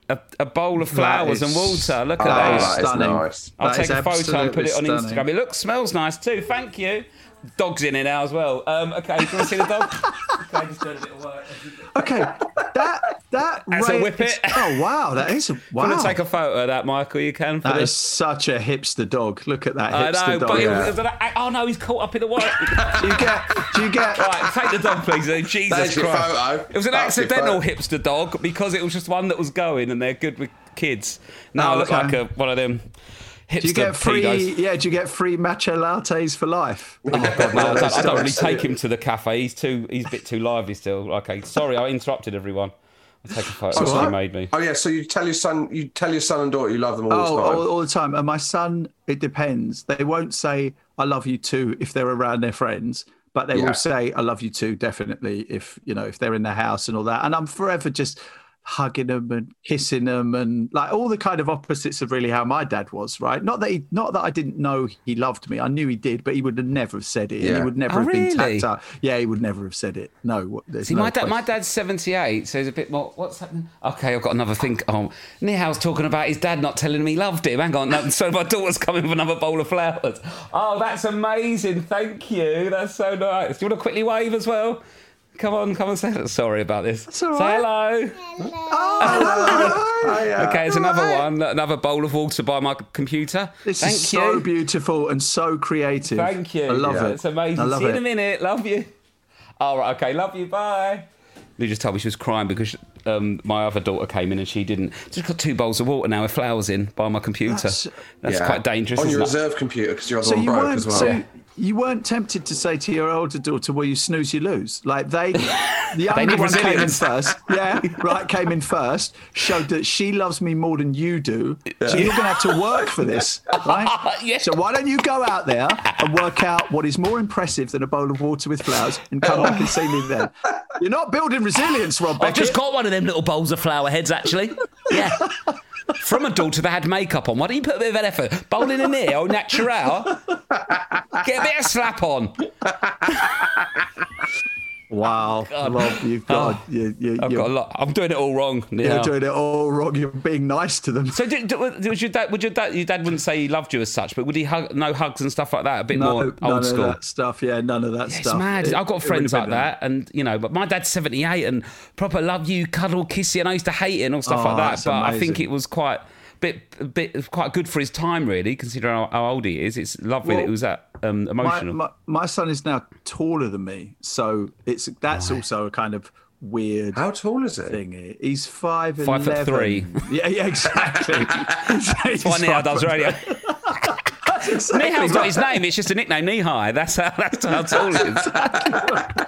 A, a bowl of flowers is, and water. Look at oh, that. That stunning. Nice. I'll that take a photo and put it on stunning. Instagram. It looks, smells nice too. Thank you. Dog's in here now as well. Um, okay, do you want to see the dog? Okay, just doing a bit of work. Okay, that that that's a whip it. Oh wow, that is wow. I'm gonna take a photo of that, Michael. You can. For that this. Is such a hipster dog. Look at that hipster I know, dog. But yeah. was, was that, oh no, he's caught up in the work. do you get? Do you get? Right, take the dog, please. Oh, Jesus Christ! Your photo. It was an that's accidental hipster dog because it was just one that was going, and they're good with kids. Now oh, I look okay. like a, one of them. Hipster do you get free? Pedos. Yeah, do you get free matcha lattes for life? Oh, God, no, I, don't, I don't really take him to the cafe. He's too. He's a bit too lively still. Okay, sorry, I interrupted everyone. I take a photo of what you made me. Oh yeah, so you tell your son, you tell your son and daughter you love them all oh, the time. All, all the time. And my son, it depends. They won't say I love you too if they're around their friends, but they yeah. will say I love you too definitely if you know if they're in the house and all that. And I'm forever just hugging them and kissing them and like all the kind of opposites of really how my dad was, right? Not that he, not that I didn't know he loved me. I knew he did, but he would have never have said it. Yeah. He would never oh, have really? been tactile. Yeah, he would never have said it. No. See, no my dad, my dad's seventy-eight, so he's a bit more. What's happening? Okay, I've got another thing. Oh, Nihal's talking about his dad not telling him he loved him. Hang on, no, so my daughter's coming with another bowl of flowers. Oh, that's amazing. Thank you. That's so nice. Do you want to quickly wave as well? Come on, come on, say hello. Sorry about this. That's all right. Say hello. Hello. Oh, hello. Hiya. Okay, it's another right. one, another bowl of water by my computer. This Thank is you. so beautiful and so creative. Thank you. I love yeah. it. It's amazing. I love See you it. in a minute. Love you. All right, okay, love you. Bye. They just told me she was crying because um, my other daughter came in and she didn't. Just got two bowls of water now with flowers in by my computer. That's, that's yeah. quite dangerous. On your reserve that? computer, because your other so one you broke as well. So you weren't tempted to say to your older daughter, "Well, you snooze, you lose." Like they, the younger one came in first. Yeah, right, came in first. Showed that she loves me more than you do. Yeah. So you're going to have to work for this, right? Yeah. So why don't you go out there and work out what is more impressive than a bowl of water with flowers, and come back and see me then. You're not building resilience, Rob Beckett. I've just got one of them little bowls of flower heads, actually. Yeah. From a daughter that had makeup on. Why don't you put a bit of an effort? Bowling in here, au natural. Get a bit of slap on. Wow, oh, Rob, you've got... Oh, you, you, I've got a lot. I'm doing it all wrong. You're know. doing it all wrong. You're being nice to them. So did, did, was your dad, would your dad... Your dad wouldn't say he loved you as such, but would he hug, no hugs and stuff like that? A bit no, more old none school. None of that stuff, yeah, none of that yeah, stuff. It's mad. It, I've got friends like that, and, you know, but my dad's seventy-eight and proper love you, cuddle, kiss you, and I used to hate it and all stuff oh, like that, but amazing. I think it was quite... Bit, bit quite good for his time, really, considering how, how old he is. It's lovely well, that it was that um, emotional. My, my, my son is now taller than me, so it's that's right. also a kind of weird. How tall is it? Thing. He's five and five foot three. Yeah, yeah, exactly. That's what Nihal does radio. That's exactly Nihal's not his name; it's just a nickname. Nihal. That's how. That's how tall it is. Exactly.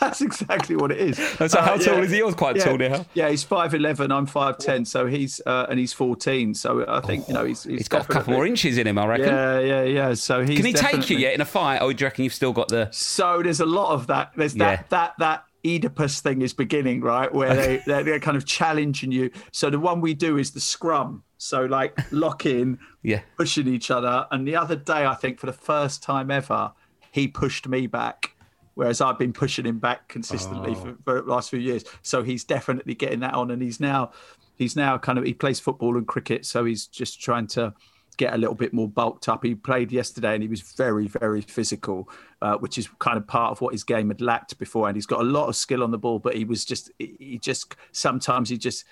That's exactly what it is. So how uh, tall yeah. is he? He's quite yeah. tall now. Yeah, he's five eleven, I'm five ten, so he's, uh, and he's fourteen, so I think, oh, you know, he's... He's, he's got a couple more inches in him, I reckon. Yeah, yeah, yeah, so he's Can he definitely... take you yet in a fight, or do you reckon you've still got the... So there's a lot of that, there's that, yeah. that, that Oedipus thing is beginning, right, where they, they're, they're kind of challenging you. So the one we do is the scrum, so like lock in, yeah. pushing each other, and the other day, I think, for the first time ever, he pushed me back. Whereas I've been pushing him back consistently oh. for, for the last few years. So he's definitely getting that on. And he's now he's now kind of, he plays football and cricket. So he's just trying to get a little bit more bulked up. He played yesterday and he was very, very physical, uh, which is kind of part of what his game had lacked before. And he's got a lot of skill on the ball, but he was just, he just, sometimes he just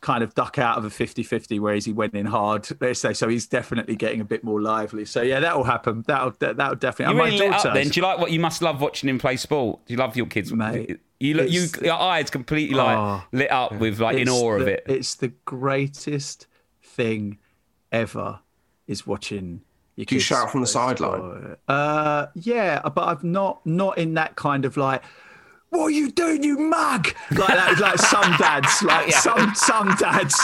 kind of duck out of a fifty-fifty, whereas he went in hard. They say so. He's definitely getting a bit more lively. So yeah, that will happen. That'll that'll definitely. You really lit up then. Do you like what you must love watching him play sport? Do you love your kids, mate? You look, you your eyes completely like oh, lit up with like in awe the, of it. It's the greatest thing ever. Is watching. Your Do kids you shout from the sideline? Uh, yeah, but I've not not in that kind of like. What are you doing, you mug? Like that, like some dads, like yeah. some some dads.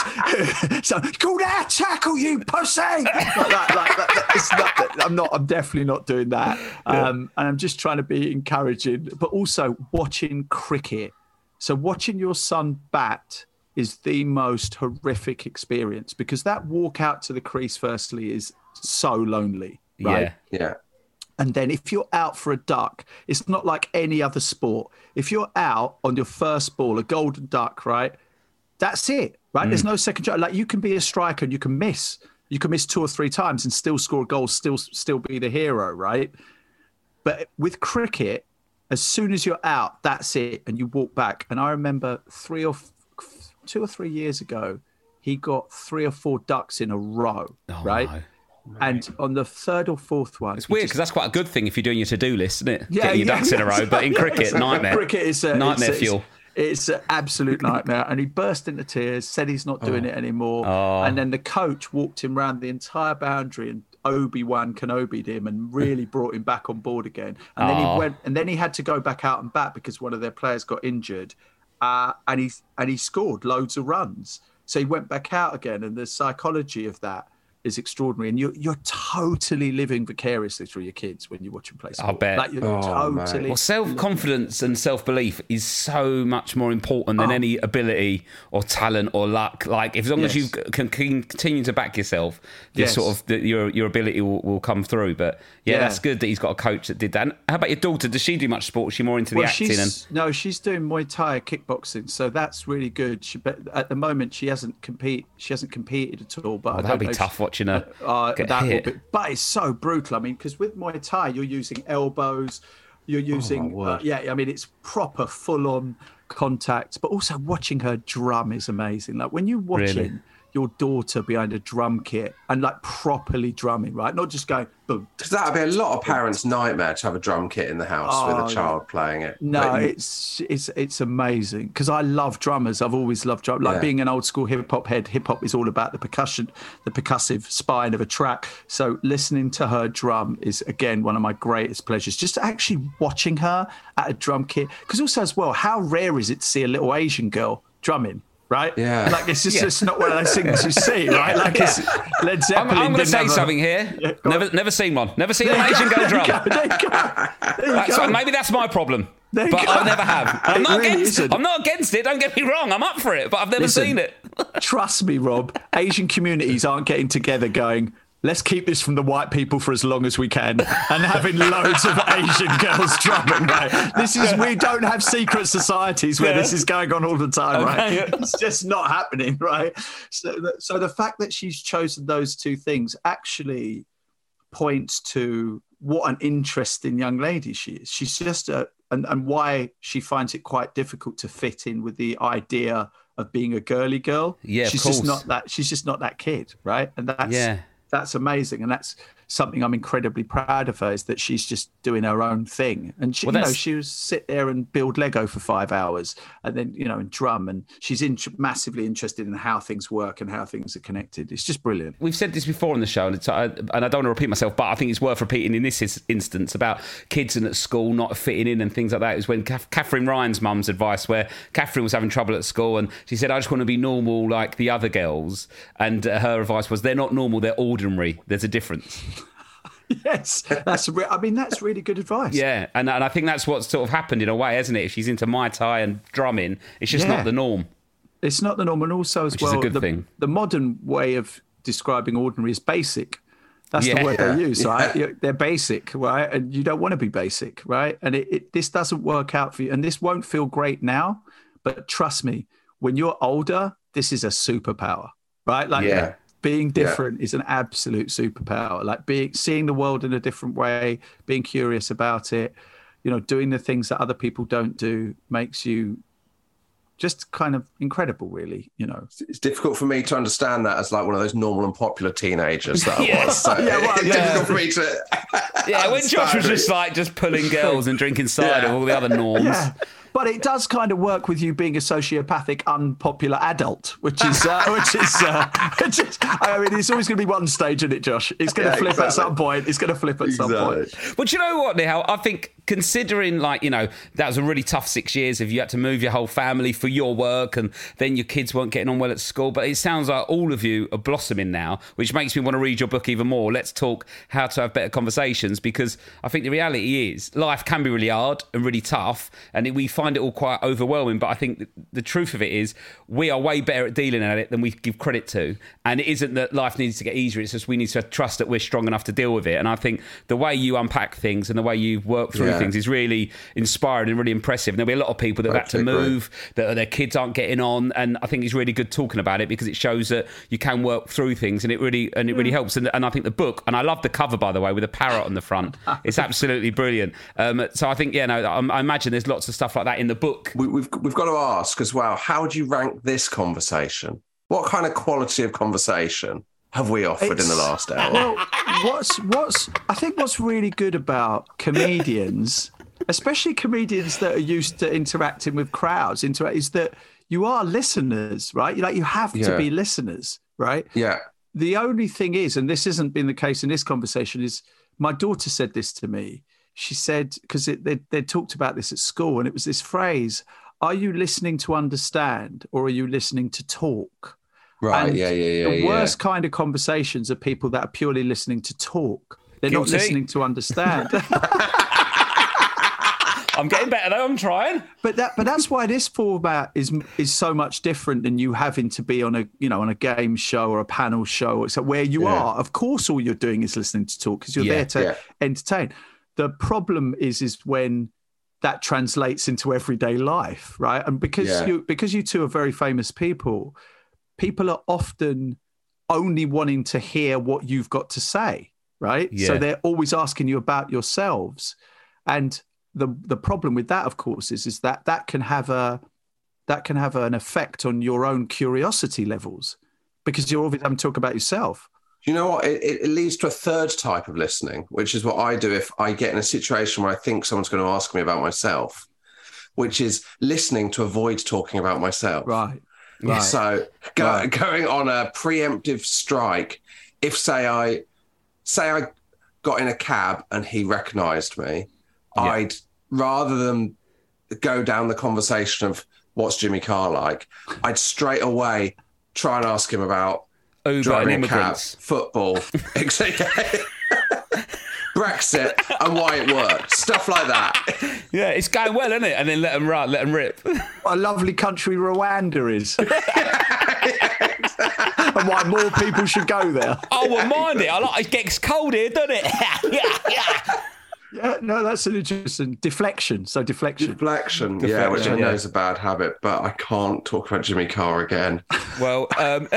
So call that a tackle, you pussy. Like that, like that. It's not, I'm not. I'm definitely not doing that. Um, yeah. And I'm just trying to be encouraging, but also watching cricket. So watching your son bat is the most horrific experience because that walk out to the crease, firstly, is so lonely. Right? Yeah. Yeah. And then if you're out for a duck, it's not like any other sport. If you're out on your first ball, a golden duck, right, that's it, right? Mm. There's no second shot. Like you can be a striker and you can miss. You can miss two or three times and still score a goal, still still be the hero, right? But with cricket, as soon as you're out, that's it, and you walk back. And I remember three or f- two or three years ago, he got three or four ducks in a row, oh, right? No. Right. And on the third or fourth one... It's weird, because that's quite a good thing if you're doing your to-do list, isn't it? Yeah, Getting your yeah, ducks yeah, in a row, but in yeah, cricket, exactly. nightmare. Cricket is a, nightmare it's, fuel. It's, it's an absolute nightmare. And he burst into tears, said he's not doing oh. it anymore. Oh. And then the coach walked him round the entire boundary and Obi-Wan Kenobi'd him and really brought him back on board again. And oh. then he went, and then he had to go back out and bat because one of their players got injured. Uh, and he, and he scored loads of runs. So he went back out again, and the psychology of that... is extraordinary, and you're you're totally living vicariously through your kids when you watch them play sport. I bet. Like you're oh, totally. Man. Well, self-confidence and self-belief is so much more important than oh. any ability or talent or luck. Like if, as long yes. as you can continue to back yourself, your yes. sort of your your ability will, will come through. But yeah, yeah, that's good that he's got a coach that did that. And how about your daughter? Does she do much sport? Is she more into well, the acting? And... No, she's doing Muay Thai, kickboxing, so that's really good. She, but at the moment, she hasn't compete. She hasn't competed at all. But oh, that'd be tough. She, watching her uh, get that hit. Will be, but it's so brutal. I mean, because with Muay Thai, you're using elbows, you're using, oh uh, yeah, I mean, it's proper full on contact, but also watching her drum is amazing. Like when you watch really? it, your daughter behind a drum kit and like properly drumming, right? Not just going boom. Because that would be a lot of parents' nightmare to have a drum kit in the house oh, with a child playing it. No, like, it's it's it's amazing because I love drummers. I've always loved drummers. Like yeah. being an old school hip hop head, hip hop is all about the percussion, the percussive spine of a track. So listening to her drum is again one of my greatest pleasures. Just actually watching her at a drum kit, because also as well, how rare is it to see a little Asian girl drumming? Right? Yeah. Like, it's just, yeah. it's not one of those things you see, right? Like, yeah. it's Led Zeppelin. I'm, I'm going to say never... something here. Yeah, go never on. never seen one. Never seen an Asian girl drum. There you go. There you go. There you go. Maybe that's my problem. But go. I never have. I'm not, really against, I'm not against it. Don't get me wrong. I'm up for it, but I've never Listen, seen it. Trust me, Rob. Asian communities aren't getting together going, let's keep this from the white people for as long as we can, and having loads of Asian girls drumming, right? This is, we don't have secret societies where yeah. this is going on all the time, okay. right? It's just not happening, right? So, that, so the fact that she's chosen those two things actually points to what an interesting young lady she is. She's just a, and, and why she finds it quite difficult to fit in with the idea of being a girly girl. Yeah, she's of course. just not that. She's just not that kid, right? And that's, yeah. that's amazing, and that's something I'm incredibly proud of her, is that she's just doing her own thing. And she, well, you know, she was sit there and build Lego for five hours, and then you know, and drum. And she's in, massively interested in how things work and how things are connected. It's just brilliant. We've said this before on the show, and, it's, I, and I don't want to repeat myself, but I think it's worth repeating in this instance about kids and at school not fitting in and things like that. It was when Catherine Ryan's mum's advice, where Catherine was having trouble at school, and she said, "I just want to be normal like the other girls." And uh, her advice was, "They're not normal; they're ordinary. There's a difference." Yes, that's. Re- I mean, that's really good advice. Yeah, and and I think that's what's sort of happened in a way, hasn't it? If she's into Muay Thai and drumming, it's just yeah. not the norm. It's not the norm, and also as Which well, is a good the, thing. The modern way of describing ordinary is basic. That's yeah. the word they use, right? Yeah. They're basic, right? And you don't want to be basic, right? And it, it this doesn't work out for you, and this won't feel great now, but trust me, when you're older, this is a superpower, right? Like. Yeah. Being different yeah. is an absolute superpower. Like being, seeing the world in a different way, being curious about it, you know, doing the things that other people don't do makes you just kind of incredible, really, you know. It's difficult for me to understand that as like one of those normal and popular teenagers that I yeah. was. So yeah, well, it's yeah. difficult for me to Yeah, when Josh was just like just pulling girls and drinking cider yeah. all the other norms. Yeah. But it does kind of work with you being a sociopathic, unpopular adult, which is, uh, which is, uh, which is. I mean, it's always going to be one stage, isn't it, Josh? It's going to yeah, flip exactly. at some point. It's going to flip at exactly. some point. But you know what, Nihal? I think considering, like, you know, that was a really tough six years if you had to move your whole family for your work and then your kids weren't getting on well at school. But it sounds like all of you are blossoming now, which makes me want to read your book even more. Let's Talk How to Have Better Conversations, because I think the reality is life can be really hard and really tough, and we find it all quite overwhelming, but I think the truth of it is we are way better at dealing at it than we give credit to. And it isn't that life needs to get easier, it's just we need to trust that we're strong enough to deal with it. And I think the way you unpack things and the way you work through yeah. things is really inspiring and really impressive. And there'll be a lot of people that have had to move, that their kids aren't getting on, and I think it's really good talking about it because it shows that you can work through things, and it really and it really yeah. helps. And, and I think the book, and I love the cover, by the way, with a parrot on the front. It's absolutely brilliant. Um, so I think, yeah, no, I, I imagine there's lots of stuff like that in the book. We, we've we've got to ask as well, how would you rank this conversation? What kind of quality of conversation have we offered it's, in the last hour? Well, what's what's I think what's really good about comedians, especially comedians that are used to interacting with crowds, interact is that you are listeners, right? Like you have yeah. to be listeners, right? Yeah. The only thing is, and this hasn't been the case in this conversation, is my daughter said this to me. She said, because they they talked about this at school, and it was this phrase, are you listening to understand or are you listening to talk? Right, and yeah, yeah, yeah. The yeah. worst kind of conversations are people that are purely listening to talk. They're Guilty. Not listening to understand. I'm getting better though, I'm trying. But that but that's why this format is is so much different than you having to be on a you know on a game show or a panel show, or where you yeah. are. Of course, all you're doing is listening to talk because you're yeah, there to yeah. entertain. The problem is, is when that translates into everyday life, right? And because yeah. you because you two are very famous people, people are often only wanting to hear what you've got to say, right? Yeah. So they're always asking you about yourselves, and the the problem with that, of course, is is that that can have a that can have an effect on your own curiosity levels. because you're always having to talk about yourself. You know what? It, it leads to a third type of listening, which is what I do if I get in a situation where I think someone's going to ask me about myself, which is listening to avoid talking about myself. Right. Right. So go, right. going on a preemptive strike. If say I say I got in a cab and he recognised me, yeah. I'd rather than go down the conversation of what's Jimmy Carr like, I'd straight away try and ask him about Uber, driving a cab, football, Brexit, and why it worked. Stuff like that. Yeah, it's going well, isn't it? And then let them run, let them rip. What a lovely country Rwanda is. And why more people should go there. I wouldn't mind it. I like, it gets cold here, doesn't it? yeah, yeah. Yeah, no, that's an interesting deflection. So deflection. Deflection, deflection yeah, which I know yeah. is a bad habit, but I can't talk about Jimmy Carr again. Well, um,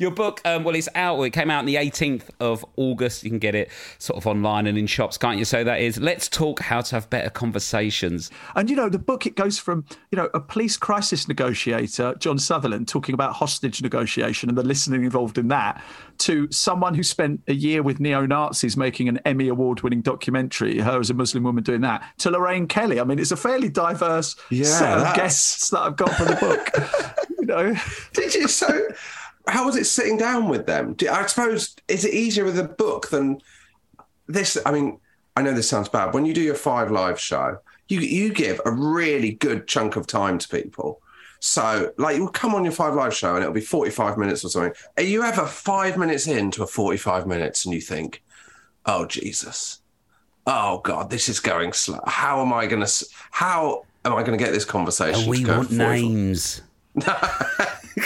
your book, um, well, it's out. It came out on the eighteenth of August. You can get it sort of online and in shops, can't you? So that is Let's Talk How to Have Better Conversations. And, you know, the book, it goes from, you know, a police crisis negotiator, John Sutherland, talking about hostage negotiation and the listening involved in that, to someone who spent a year with neo-Nazis making an Emmy Award-winning documentary, her as a Muslim woman doing that, to Lorraine Kelly. I mean, it's a fairly diverse yeah, set of that's... guests that I've got for the book. You know, did you? So how was it sitting down with them? Do, I suppose, is it easier with a book than this? I mean, I know this sounds bad. When you do your Five Live show, you you give a really good chunk of time to people. So, like, you'll come on your Five Live show and it'll be forty-five minutes or something. Are you ever five minutes into a forty-five minutes and you think, oh, Jesus. Oh, God, this is going slow. How am I going to... How am I going to get this conversation? We want names. Do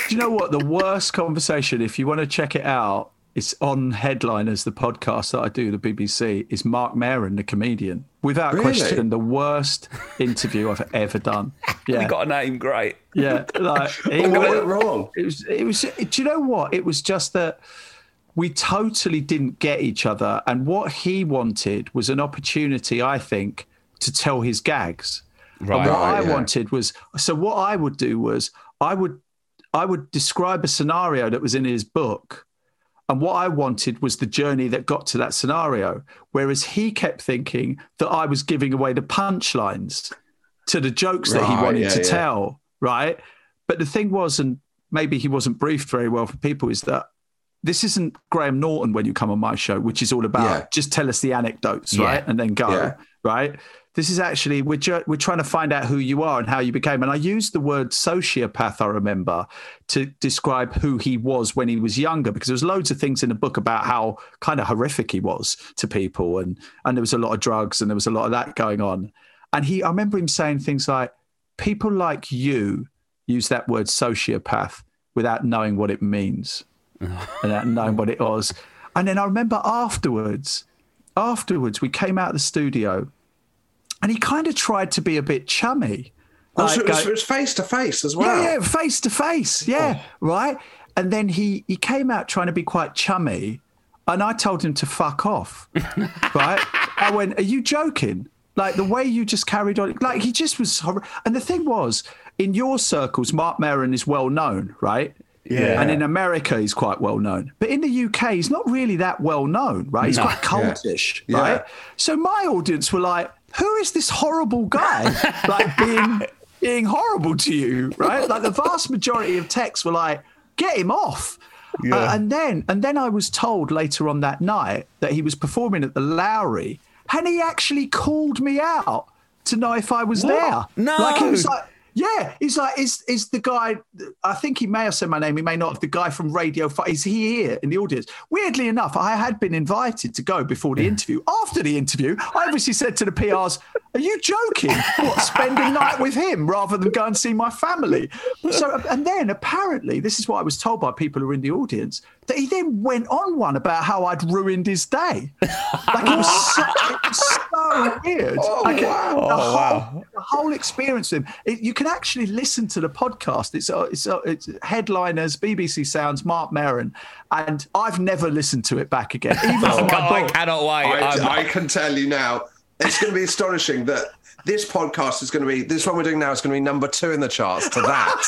you know what? The worst conversation, if you want to check it out, it's on Headliners, the podcast that I do, the B B C, is Mark Maron, the comedian. Without really? question, the worst interview I've ever done. Yeah. We got a name, great. Yeah. Like, it what went wrong? It was, it was, do you know what? It was just that we totally didn't get each other. And what he wanted was an opportunity, I think, to tell his gags. Right. And what right, I yeah. wanted was, so what I would do was I would, I would describe a scenario that was in his book. And what I wanted was the journey that got to that scenario, whereas he kept thinking that I was giving away the punchlines to the jokes right, that he wanted yeah, to yeah. tell, right? But the thing was, and maybe he wasn't briefed very well for people, is that this isn't Graham Norton when you come on my show, which is all about yeah. just tell us the anecdotes, yeah. right? And then go, yeah. right? This is actually, we're, ju- we're trying to find out who you are and how you became. And I used the word sociopath, I remember, to describe who he was when he was younger, because there was loads of things in the book about how kind of horrific he was to people. And, and there was a lot of drugs and there was a lot of that going on. And he, I remember him saying things like, people like you use that word sociopath without knowing what it means, without knowing what it was. And then I remember afterwards, afterwards, we came out of the studio. And he kind of tried to be a bit chummy. Like, oh, so it, was, it was face-to-face as well. Yeah, yeah, face-to-face, yeah, oh. right? And then he, he came out trying to be quite chummy, and I told him to fuck off, right? I went, are you joking? Like, the way you just carried on, like, he just was... Hor- and the thing was, in your circles, Mark Maron is well-known, right? Yeah. And in America, he's quite well-known. But in the U K, he's not really that well-known, right? He's no. quite cultish, yeah. right? Yeah. So my audience were like, who is this horrible guy like being being horrible to you, right? Like the vast majority of texts were like, get him off. Yeah. Uh, and then and then I was told later on that night that he was performing at the Lowry and he actually called me out to know if I was what? there. No. Like he was like, yeah, he's like, is is the guy, I think he may have said my name, he may not, the guy from Radio five, is he here in the audience? Weirdly enough, I had been invited to go before the yeah. interview. After the interview, I obviously said to the P Rs, are you joking? What, spend a night with him rather than go and see my family? So, and then apparently, this is what I was told by people who were in the audience, that he then went on one about how I'd ruined his day. Like it was so, it was so weird. Oh, like, wow. The, oh, whole, wow. the whole experience with him. It, you can actually listen to the podcast. It's, uh, it's, uh, it's Headliners, B B C Sounds, Mark Maron, and I've never listened to it back again. Even oh, God, I cannot wait. I, I can tell you now, It's going to be astonishing that this podcast is going to be, this one we're doing now is going to be number two in the charts to that.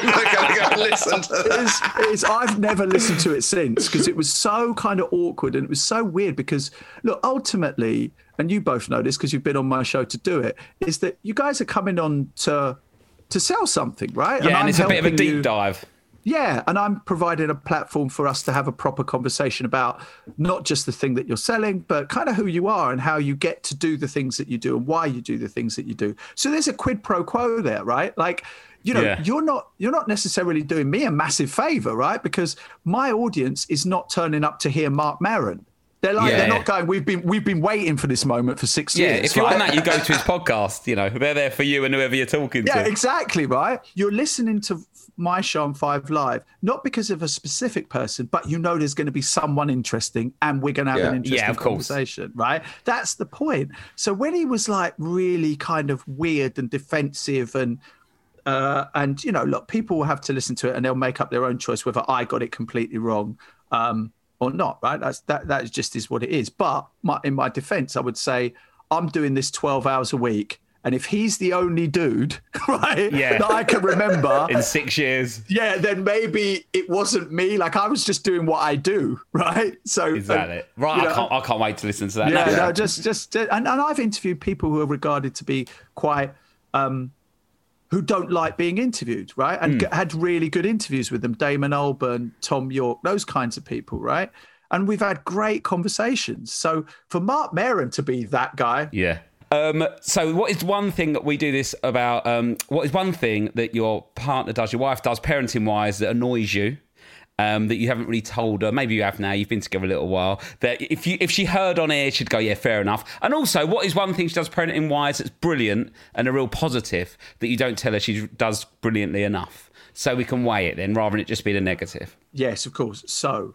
People are going to go listen to that. It is, it is, I've never listened to it since, because it was so kind of awkward and it was so weird because, look, ultimately, and you both know this because you've been on my show to do it, is that you guys are coming on to to sell something, right? Yeah, and, and it's a bit of a deep you, dive. Yeah, and I'm providing a platform for us to have a proper conversation about not just the thing that you're selling, but kind of who you are and how you get to do the things that you do and why you do the things that you do. So there's a quid pro quo there, right? Like, you know, yeah. you're not you're not necessarily doing me a massive favor, right? Because my audience is not turning up to hear Mark Maron. They're like, yeah, they're not going, we've been we've been waiting for this moment for six yeah, years. Yeah, if you're right? on that, you go to his podcast, you know, they're there for you and whoever you're talking yeah, to. Yeah, exactly, right? You're listening to my show on Five Live, not because of a specific person, but you know there's going to be someone interesting and we're going to have yeah. an interesting yeah, of conversation, course. Right? That's the point. So when he was like really kind of weird and defensive and, uh, and you know, look, people will have to listen to it and they'll make up their own choice whether I got it completely wrong um, or not, right? That's, that, that just is what it is. But my, in my defense, I would say I'm doing this twelve hours a week. And if he's the only dude, right, yeah. that I can remember... in six years. Yeah, then maybe it wasn't me. Like, I was just doing what I do, right? So is that um, it? Right, I know, can't I can't wait to listen to that. Yeah, no, yeah. no just... just and, and I've interviewed people who are regarded to be quite... Um, who don't like being interviewed, right? And mm. g- had really good interviews with them. Damon Albarn, Tom York, those kinds of people, right? And we've had great conversations. So for Mark Maron to be that guy... yeah. Um, so what is one thing that we do this about, um, what is one thing that your partner does, your wife does parenting wise that annoys you, um, that you haven't really told her, maybe you have now, you've been together a little while, that if you, if she heard on air, she'd go, yeah, fair enough. And also what is one thing she does parenting wise that's brilliant and a real positive that you don't tell her she does brilliantly enough, so we can weigh it then rather than it just being a negative. Yes, of course. So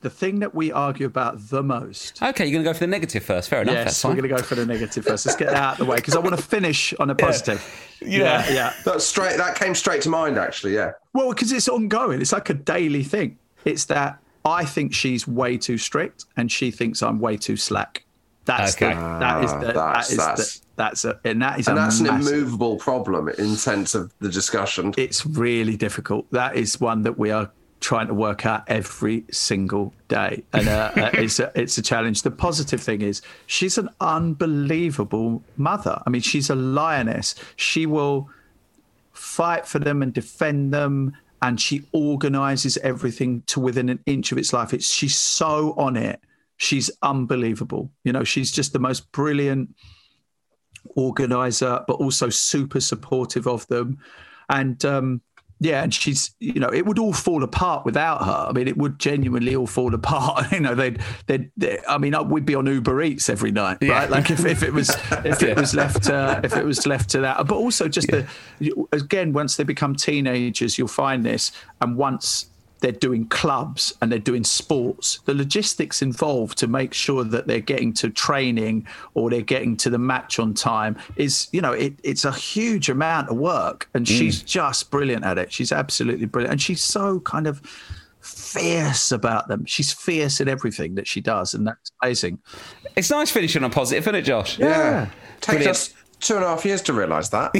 the thing that we argue about the most. Okay, you're going to go for the negative first. Fair enough. Yes, that's fine. We're going to go for the negative first. Let's get that out of the way because I want to finish on a positive. Yeah, yeah. yeah. That's straight. That came straight to mind, actually. Yeah. Well, because it's ongoing. It's like a daily thing. It's that I think she's way too strict, and she thinks I'm way too slack. That's okay. the, that is the, that's, that is that's, the, that's a, and that is and a that's massive, an immovable problem in sense of the discussion. It's really difficult. That is one that we are trying to work out every single day, and uh, it's a, it's a challenge. The positive thing is she's an unbelievable mother. I mean, she's a lioness. She will fight for them and defend them, and she organises everything to within an inch of its life. It's she's so on it. She's unbelievable. You know, she's just the most brilliant organiser, but also super supportive of them, and. Um, Yeah, and she's, you know, it would all fall apart without her. I mean, it would genuinely all fall apart. You know, they'd, they'd, they'd I mean, we'd be on Uber Eats every night, yeah. right? Like if, if it was, if it was left, uh, if it was left to that. But also just yeah. the, again, once they become teenagers, you'll find this, and once they're doing clubs and they're doing sports, the logistics involved to make sure that they're getting to training or they're getting to the match on time is, you know, it, it's a huge amount of work, and mm. she's just brilliant at it. She's absolutely brilliant. And she's so kind of fierce about them. She's fierce in everything that she does, and that's amazing. It's nice finishing on a positive, isn't it, Josh? Yeah. yeah. Takes us two and a half years to realise that.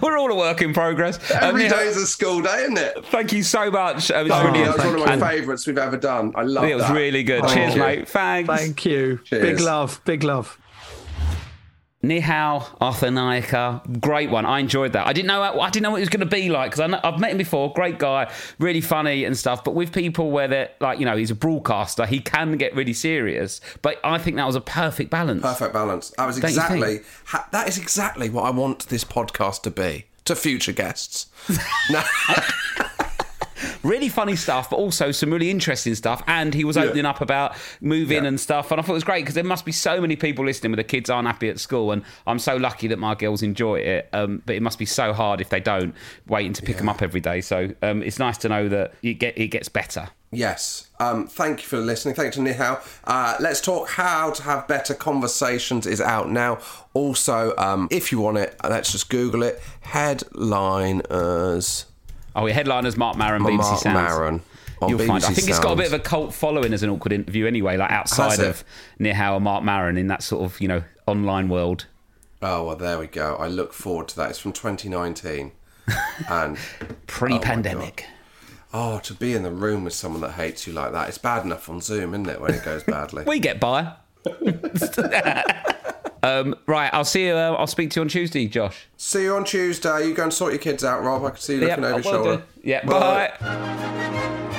We're all a work in progress. Every um, day is a school day, isn't it? Thank you so much. It was, oh, really, that was one of my favourites we've ever done. I love it. It was that. Really good. Thank Cheers, you. Mate. Thanks. Thank you. Cheers. Big love. Big love. Nihal Arthanayake, great one. I enjoyed that. I didn't know I didn't know what it was going to be like, because I've met him before. Great guy, really funny and stuff. But with people where they're like, you know, he's a broadcaster, he can get really serious. But I think that was a perfect balance. Perfect balance. That was exactly ha, that is exactly what I want this podcast to be to future guests. No. Really funny stuff, but also some really interesting stuff. And he was opening yeah. up about moving yeah. and stuff. And I thought it was great, because there must be so many people listening where the kids aren't happy at school. And I'm so lucky that my girls enjoy it. Um, but it must be so hard if they don't, waiting to pick yeah. them up every day. So um, it's nice to know that it, get, it gets better. Yes. Um, thank you for listening. Thank you to Nihal. Uh, Let's Talk How to Have Better Conversations is out now. Also, um, if you want it, let's just Google it. Headliners... Oh, yeah, Headliners, Mark Maron, B B C Sounds. Mark Maron. on you'll B B C find. I think Sounds. It's got a bit of a cult following as an awkward interview anyway, like outside of Nihal and Mark Maron in that sort of, you know, online world. Oh, well, there we go. I look forward to that. It's from twenty nineteen and pre-pandemic. Oh, oh, to be in the room with someone that hates you like that. It's bad enough on Zoom, isn't it, when it goes badly? We get by. Um, right, I'll see you. Uh, I'll speak to you on Tuesday, Josh. See you on Tuesday. You go and sort your kids out, Rob. I can see you looking yep, over your shoulder. Do. Yeah, bye. bye.